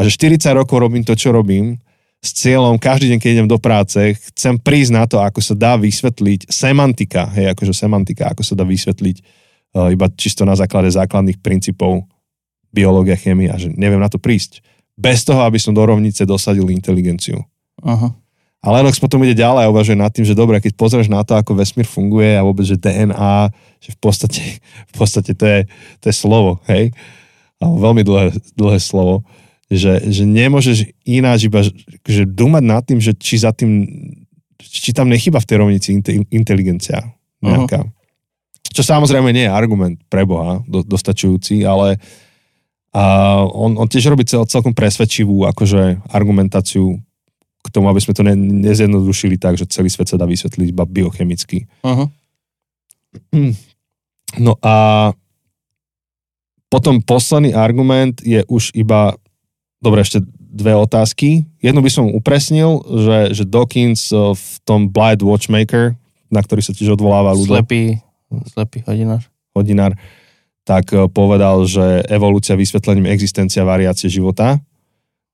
A že štyridsať rokov robím to, čo robím, s cieľom, každý deň, keď idem do práce, chcem prísť na to, ako sa dá vysvetliť semantika, hej, akože semantika, ako sa dá vysvetliť uh, iba čisto na základe základných princípov biológia, chémia, že neviem na to prísť. Bez toho, aby som do rovnice dosadil inteligenciu. Aha. A Lennox potom ide ďalej a uvažuje nad tým, že dobre, keď pozrieš na to, ako vesmír funguje a vôbec, že dé en á, že v podstate, v podstate to, je, to je slovo, hej? Alebo veľmi dlhé, dlhé slovo, že, že nemôžeš ináč iba že dúmať nad tým, že či za tým, či tam nechýba v tej rovnici inteligencia nejaká. Uh-huh. Čo samozrejme nie je argument pre Boha, do, dostačujúci, ale uh, on, on tiež robí cel, celkom presvedčivú akože argumentáciu k tomu, aby sme to ne, nezjednodušili tak, že celý svet sa dá vysvetliť iba biochemicky. Aha. No a potom posledný argument je už iba, dobre, ešte dve otázky. Jednu by som upresnil, že, že Dawkins v tom Blind Watchmaker, na ktorý sa tiež odvoláva ľudov. Slepý, slepý hodinár. Hodinár, tak povedal, že evolúcia vysvetlením existencia variácie života.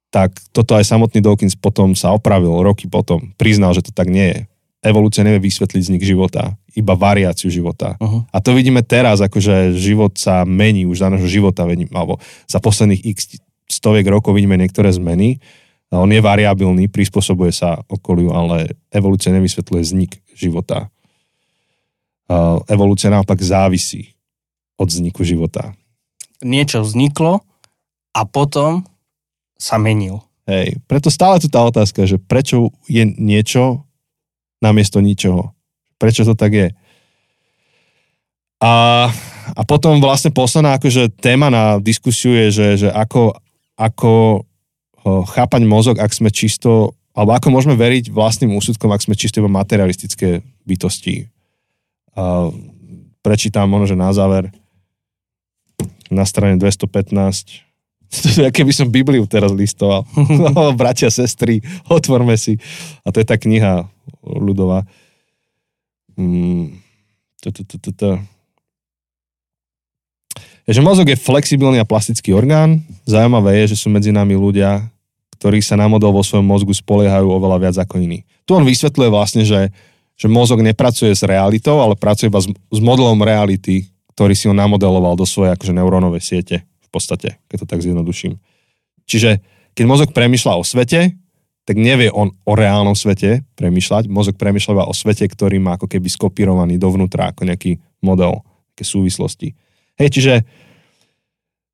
Tak toto aj samotný Dawkins potom sa opravil roky potom. Priznal, že to tak nie je. Evolúcia nevie vysvetliť vznik života, iba variáciu života. Uh-huh. A to vidíme teraz, akože život sa mení, už za nášho života, alebo za posledných x stoviek rokov vidíme niektoré zmeny. On je variabilný, prispôsobuje sa okoliu, ale evolúcia nevysvetľuje vznik života. Evolúcia naopak závisí od vzniku života. Niečo vzniklo a potom sa menil. Hej, preto stále tu tá otázka, že prečo je niečo namiesto ničoho. Prečo to tak je? A, a potom vlastne posledná akože téma na diskusiu je, že, že ako, ako chápať mozog, ak sme čisto, alebo ako môžeme veriť vlastným úsudkom, ak sme čisto iba materialistické bytosti. A prečítam ono, že na záver na strane dvestopätnásť. Keby som Bibliu teraz listoval. Bratia, sestry, otvorme si. A to je tá kniha ľudová. Mm. Takže mozog je flexibilný a plastický orgán. Zaujímavé je, že sú medzi nami ľudia, ktorí sa na model vo svojom mozgu spoliehajú oveľa viac ako iní. Tu on vysvetľuje vlastne, že, že mozog nepracuje s realitou, ale pracuje iba s, s modelom reality, ktorý si on namodeloval do svojej akože neurónovej siete v podstate, keď to tak zjednoduším. Čiže keď mozog premýšľa o svete, tak nevie on o reálnom svete premýšľať. Mozog premýšľa iba o svete, ktorý má ako keby skopírovaný dovnútra ako nejaký model, také súvislosti. Hej, čiže,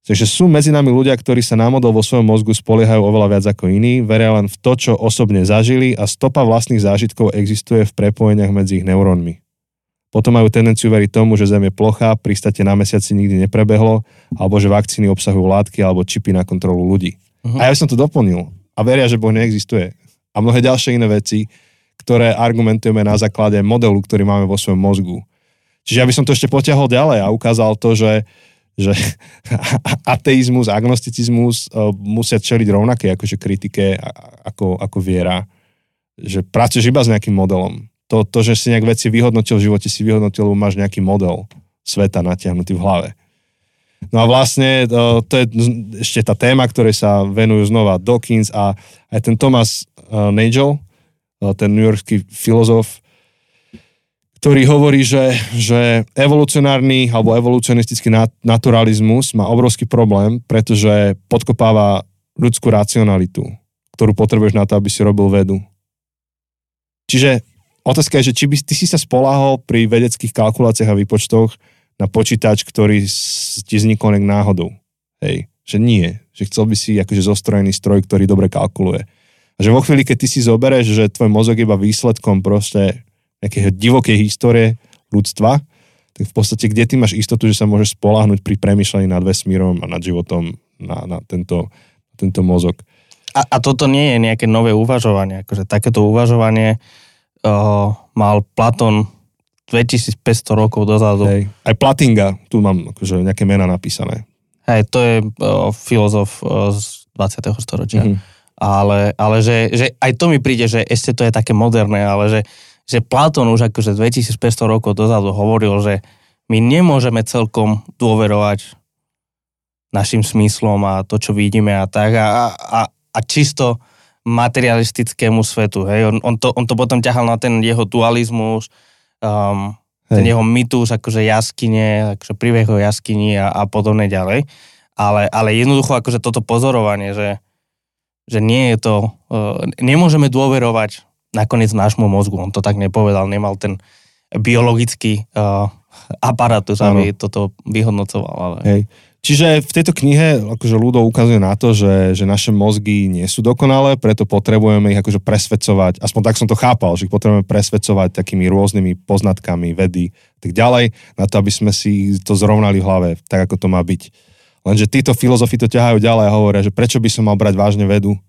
čiže sú medzi nami ľudia, ktorí sa na model vo svojom mozgu spoliehajú oveľa viac ako iní, veria len v to, čo osobne zažili a stopa vlastných zážitkov existuje v prepojeniach medzi ich neurónmi. Potom majú tendenciu veriť tomu, že Zem je plochá, pristátie na mesiaci nikdy neprebehlo, alebo že vakcíny obsahujú látky alebo čipy na kontrolu ľudí. Uh-huh. A ja som to doplnil. A veria, že Boh neexistuje. A mnohé ďalšie iné veci, ktoré argumentujeme na základe modelu, ktorý máme vo svojom mozgu. Čiže ja by som to ešte potiahol ďalej a ukázal to, že, že ateizmus, agnosticizmus musia čeliť rovnaké akože kritike ako, ako viera. Že pracuješ iba s nejakým modelom. To, to, že si nejak veci vyhodnotil v živote, si vyhodnotil, máš nejaký model sveta natiahnutý v hlave. No a vlastne to, to je ešte tá téma, ktorej sa venujú znova Dawkins a aj ten Thomas Nagel, ten newyorský filozof, ktorý hovorí, že, že evolucionárny alebo evolucionistický naturalizmus má obrovský problém, pretože podkopáva ľudskú racionalitu, ktorú potrebuješ na to, aby si robil vedu. Čiže otázka je, že či by ty si sa spoľahol pri vedeckých kalkuláciách a výpočtoch na počítač, ktorý ti vznikol nejak náhodou. Hej, že nie. Že chcel by si akože zostrojený stroj, ktorý dobre kalkuluje. A že vo chvíli, keď ty si zobereš, že tvoj mozog je iba výsledkom proste nejakého divokej histórie ľudstva, tak v podstate, kde ty máš istotu, že sa môžeš spoľahnúť pri premýšľaní nad vesmírom a nad životom na, na tento, tento mozog. A, a toto nie je nejaké nové uvažovanie. Akože takéto uvažovanie uh, mal Platón dvetisícpäťsto rokov dozadu. Hej. Aj Platinga, tu mám akože nejaké mená napísané. Hej, to je uh, filozof uh, z dvadsiateho storočia. Mm-hmm. Ale, ale že, že aj to mi príde, že ešte to je také moderné, ale že, že Platón už akože dvetisícpäťsto rokov dozadu hovoril, že my nemôžeme celkom dôverovať našim smyslom a to, čo vidíme a tak. A, a, a čisto materialistickému svetu. Hej. On, on, to, on to potom ťahal na ten jeho dualizmus, Um, ten jeho mýtus, akože jaskyne, akože príbeh o jaskyni a, a podobne ďalej. Ale, ale jednoducho akože toto pozorovanie, že, že nie je to, uh, nemôžeme dôverovať nakoniec nášmu mozgu. On to tak nepovedal, nemal ten biologický uh, aparatus, aby ano. Toto vyhodnocoval. Ale... Hej. Čiže v tejto knihe akože Ľudo ukazuje na to, že, že naše mozgy nie sú dokonalé, preto potrebujeme ich akože presvedcovať, aspoň tak som to chápal, že ich potrebujeme presvedcovať takými rôznymi poznatkami, vedy a tak ďalej, na to, aby sme si to zrovnali v hlave, tak ako to má byť. Lenže títo filozofi to ťahajú ďalej a hovoria, že prečo by som mal brať vážne vedu,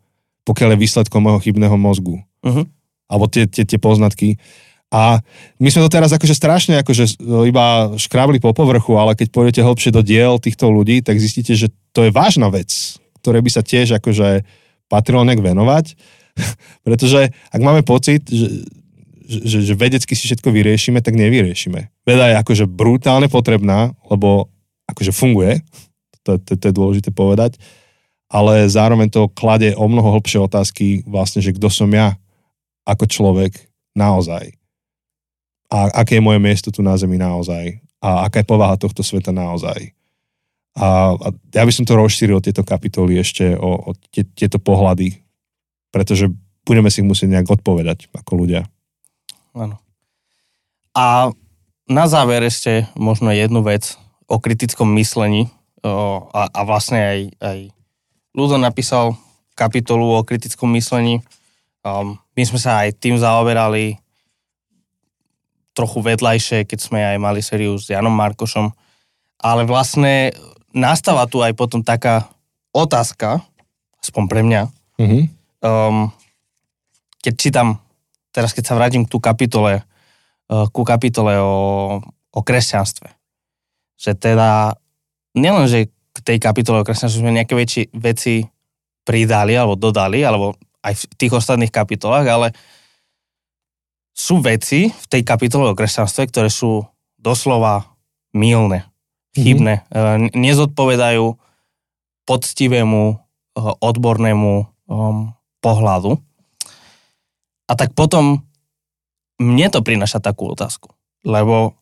pokiaľ je výsledkom môjho chybného mozgu. Uh-huh. Alebo tie, tie, tie poznatky. A my sme to teraz akože strašne akože iba škrabli po povrchu, ale keď pôjdete hlbšie do diel týchto ľudí, tak zistíte, že to je vážna vec, ktoré by sa tiež akože patrilo nejak venovať. Pretože ak máme pocit, že, že, že vedecky si všetko vyriešime, tak nevyriešime. Veda je akože brutálne potrebná, lebo akože funguje, to, to, to je dôležité povedať, ale zároveň to kladie o mnoho hlbšie otázky vlastne, že kto som ja ako človek naozaj. A aké je moje miesto tu na Zemi naozaj? A aká je povaha tohto sveta naozaj? A, a ja by som to rozšíril tieto kapitoly ešte o, o tie, tieto pohľady, pretože budeme si ich musieť nejak odpovedať ako ľudia. Áno. A na záver ešte možno jednu vec o kritickom myslení o, a, a vlastne aj, aj Ľudo napísal kapitolu o kritickom myslení. Um, my sme sa aj tým zaoberali trochu vedľajšie, keď sme aj mali sériu s Janom Markošom. Ale vlastne nastáva tu aj potom taká otázka, aspoň pre mňa. Mm-hmm. Um, keď čítam, teraz keď sa vrátim k tú kapitole, uh, ku kapitole o, o kresťanstve. Že teda, nielen, že k tej kapitole o kresťanstve sme nejaké väčši, veci pridali, alebo dodali, alebo aj v tých ostatných kapitolách, ale sú veci v tej kapitole o kresťanstve, ktoré sú doslova mylné. chybné. Mm-hmm. Nezodpovedajú poctivému, odbornému um, pohľadu. A tak potom mne to prináša takú otázku. Lebo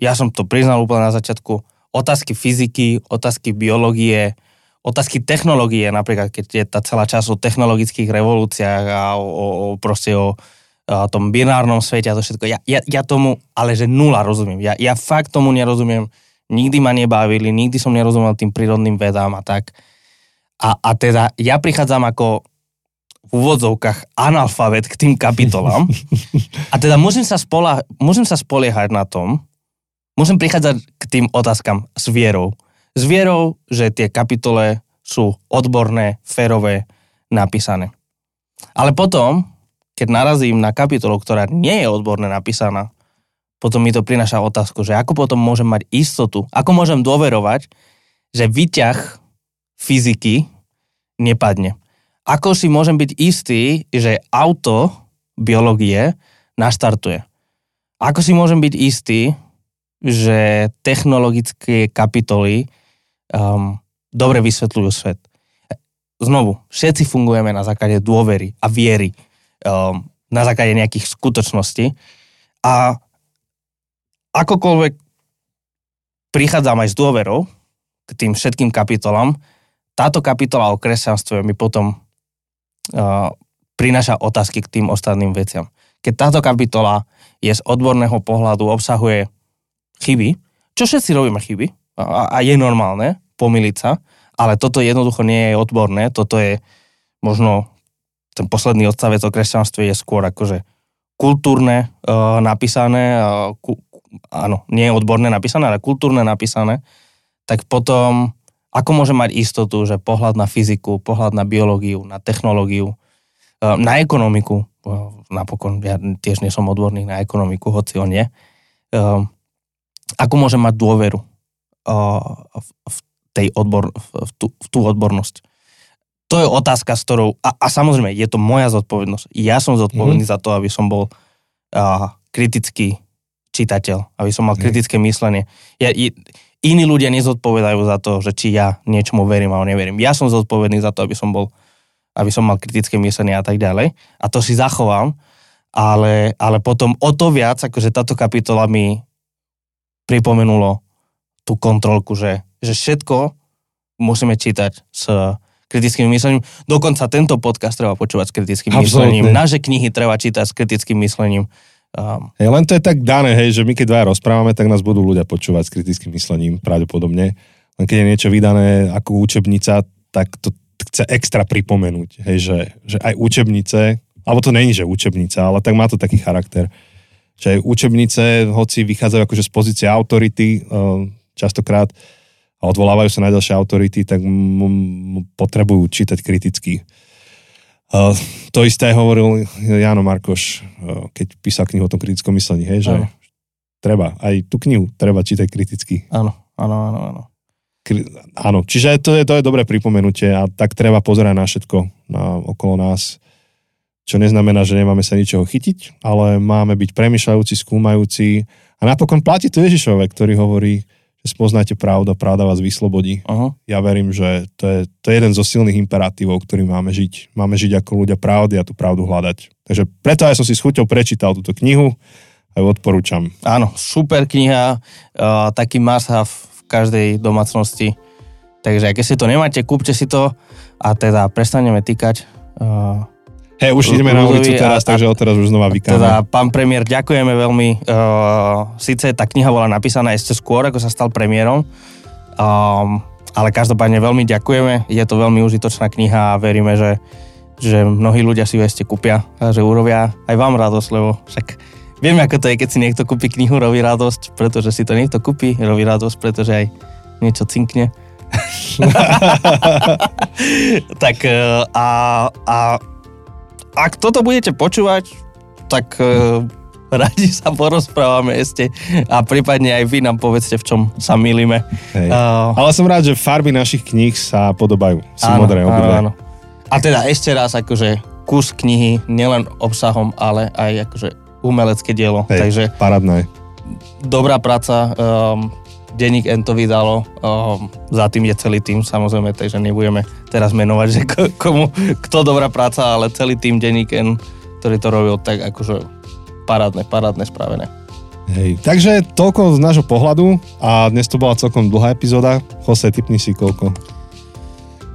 ja som to priznal úplne na začiatku. Otázky fyziky, otázky biológie, otázky technológie, napríklad keď je tá celá časť o technologických revolúciách a o, o, o proste o, o tom binárnom svete a to všetko. Ja, ja, ja tomu, ale že nula rozumiem. Ja, ja fakt tomu nerozumiem. Nikdy ma nebavili, nikdy som nerozumel tým prírodným vedám a tak. A, a teda ja prichádzam ako v úvodzovkách analfabet k tým kapitolám. A teda môžem sa, spola, môžem sa spoliehať na tom, môžem prichádzať k tým otázkam s vierou. S vierou, že tie kapitole sú odborné, férové, napísané. Ale potom, keď narazím na kapitolu, ktorá nie je odborné napísaná, potom mi to prináša otázku, že ako potom môžem mať istotu, ako môžem dôverovať, že výťah fyziky nepadne. Ako si môžem byť istý, že auto biológie naštartuje. Ako si môžem byť istý, že technologické kapitoly um, dobre vysvetľujú svet. Znovu, všetci fungujeme na základe dôvery a viery, um, na základe nejakých skutočností a akokoľvek prichádzam aj s dôverou k tým všetkým kapitolám, táto kapitola o kresťanstve mi potom uh, prináša otázky k tým ostatným veciam. Keď táto kapitola je z odborného pohľadu, obsahuje chyby, čo všetci robíme chyby a, a je normálne pomýliť sa, ale toto jednoducho nie je odborné, toto je možno ten posledný odstavec o kresťanstve je skôr akože kultúrne e, napísané, a, ku, áno, nie je odborné napísané, ale kultúrne napísané, tak potom ako môže mať istotu, že pohľad na fyziku, pohľad na biológiu, na technológiu, e, na ekonomiku, e, napokon ja tiež nie som odborný na ekonomiku, hoci on je, e, ako môžem mať dôveru uh, v, tej odbor, v, tú, v tú odbornosť. To je otázka, s ktorou... A, a samozrejme, je to moja zodpovednosť. Ja som zodpovedný mm. za to, aby som bol uh, kritický čitateľ, aby som mal mm. kritické myslenie. Ja, i, iní ľudia nezodpovedajú za to, že či ja niečomu verím alebo neverím. Ja som zodpovedný za to, aby som bol, aby som mal kritické myslenie a tak ďalej. A to si zachovám, ale, ale potom o to viac, akože táto kapitola mi pripomenulo tú kontrolku, že, že všetko musíme čítať s kritickým myslením. Dokonca tento podcast treba počúvať s kritickým Absolutne. Myslením. Naše knihy treba čítať s kritickým myslením. Um, hey, len to je tak dané, hej, že my keď dvaja rozprávame, tak nás budú ľudia počúvať s kritickým myslením, pravdepodobne. Len keď je niečo vydané ako učebnica, tak to chce extra pripomenúť, hej, že, že aj učebnice, alebo to není, že učebnica, ale tak má to taký charakter. Čiže učebnice, hoci vychádzajú akože z pozície autority častokrát a odvolávajú sa na ďalšie autority, tak m- m- potrebujú čítať kriticky. Uh, to isté hovoril Jano Markoš, keď písal knihu o tom kritickom myslení, hej, že ano. Treba, aj tú knihu treba čítať kriticky. Áno, áno, áno, áno. Kri- áno, čiže to je, to je dobré pripomenutie a tak treba pozerať na všetko na, okolo nás. Čo neznamená, že nemáme sa ničoho chytiť, ale máme byť premýšľajúci, skúmajúci. A napokon platí to Ježišove, ktorý hovorí, že spoznáte pravdu, pravda vás vyslobodí. Aha. Ja verím, že to je, to je jeden zo silných imperatívov, ktorý máme žiť. Máme žiť ako ľudia pravdy a tú pravdu hľadať. Takže preto aj som si s chuťou prečítal túto knihu a ju odporúčam. Áno, super kniha, uh, taký must-have v každej domácnosti. Takže keď si to nemáte, kúpte si to a teda prestaneme týkať... Uh, Hej, už ideme na ulicu teraz, takže odteraz už znova vykáme. Teda, pán premiér, ďakujeme veľmi. Uh, Sice tá kniha bola napísaná ešte skôr, ako sa stal premiérom, um, ale každopádne veľmi ďakujeme. Je to veľmi užitočná kniha a veríme, že, že mnohí ľudia si ju ešte kúpia a že urobia aj vám radosť, lebo však viem, ako to je, keď si niekto kúpi knihu, robí radosť, pretože si to niekto kúpi, robí radosť, pretože aj niečo cinkne. Tak uh, a... a ak toto budete počúvať, tak e, radi sa porozprávame ešte a prípadne aj vy nám povedzte, v čom sa milíme. Uh, Ale som rád, že farby našich kníh sa podobajú. Sú áno, modré obidve. Áno, áno. A teda ešte raz, akože kus knihy, nielen obsahom, ale aj akože umelecké dielo. Hej, takže parádne. Dobrá práca. Um, Denník N to vydalo, um, za tým je celý tým, samozrejme, takže nebudeme teraz menovať, že komu, kto dobrá práca, ale celý tým Denník N, ktorý to robil, tak akože parádne, parádne spravené. Hej. Takže toľko z nášho pohľadu a dnes to bola celkom dlhá epizóda. Jose, tipni si koľko?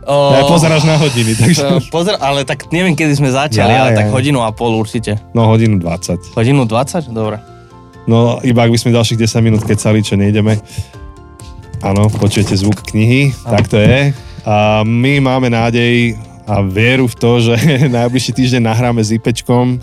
Oh, ja pozeráš na hodiny. Takže... Pozera, ale tak neviem, kedy sme začali, ja, ale ja, tak ja. hodinu a pol určite. No hodinu dvadsať. Hodinu dvadsať? Dobre. No iba ak by sme ďalších desať minút kecali, čo nejdeme. Áno, počujete zvuk knihy, a. tak to je. A my máme nádej a vieru v to, že najbližší týždeň nahráme s IPčkom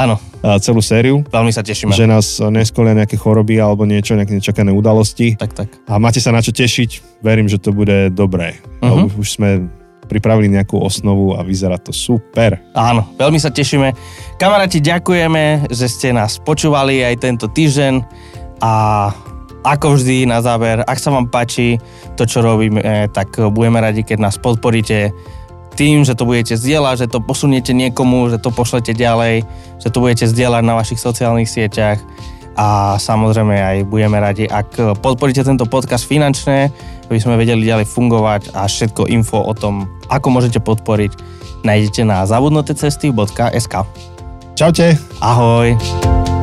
celú sériu. Veľmi sa tešíme. Že nás neskolia nejaké choroby alebo niečo, nejaké nečakané udalosti. Tak, tak. A máte sa na čo tešiť. Verím, že to bude dobré. Uh-huh. Už sme pripravili nejakú osnovu a vyzerá to super. Áno, veľmi sa tešíme. Kamaráti, ďakujeme, že ste nás počúvali aj tento týždeň a ako vždy na záver, ak sa vám páči to, čo robíme, tak budeme radi, keď nás podporíte tým, že to budete zdieľať, že to posuniete niekomu, že to pošlete ďalej, že to budete zdieľať na vašich sociálnych sieťach a samozrejme aj budeme radi, ak podporíte tento podcast finančne, aby sme vedeli ďalej fungovať a všetko info o tom, ako môžete podporiť, nájdete na zabudnuté cesty bodka es ká. Čaute. Ahoj.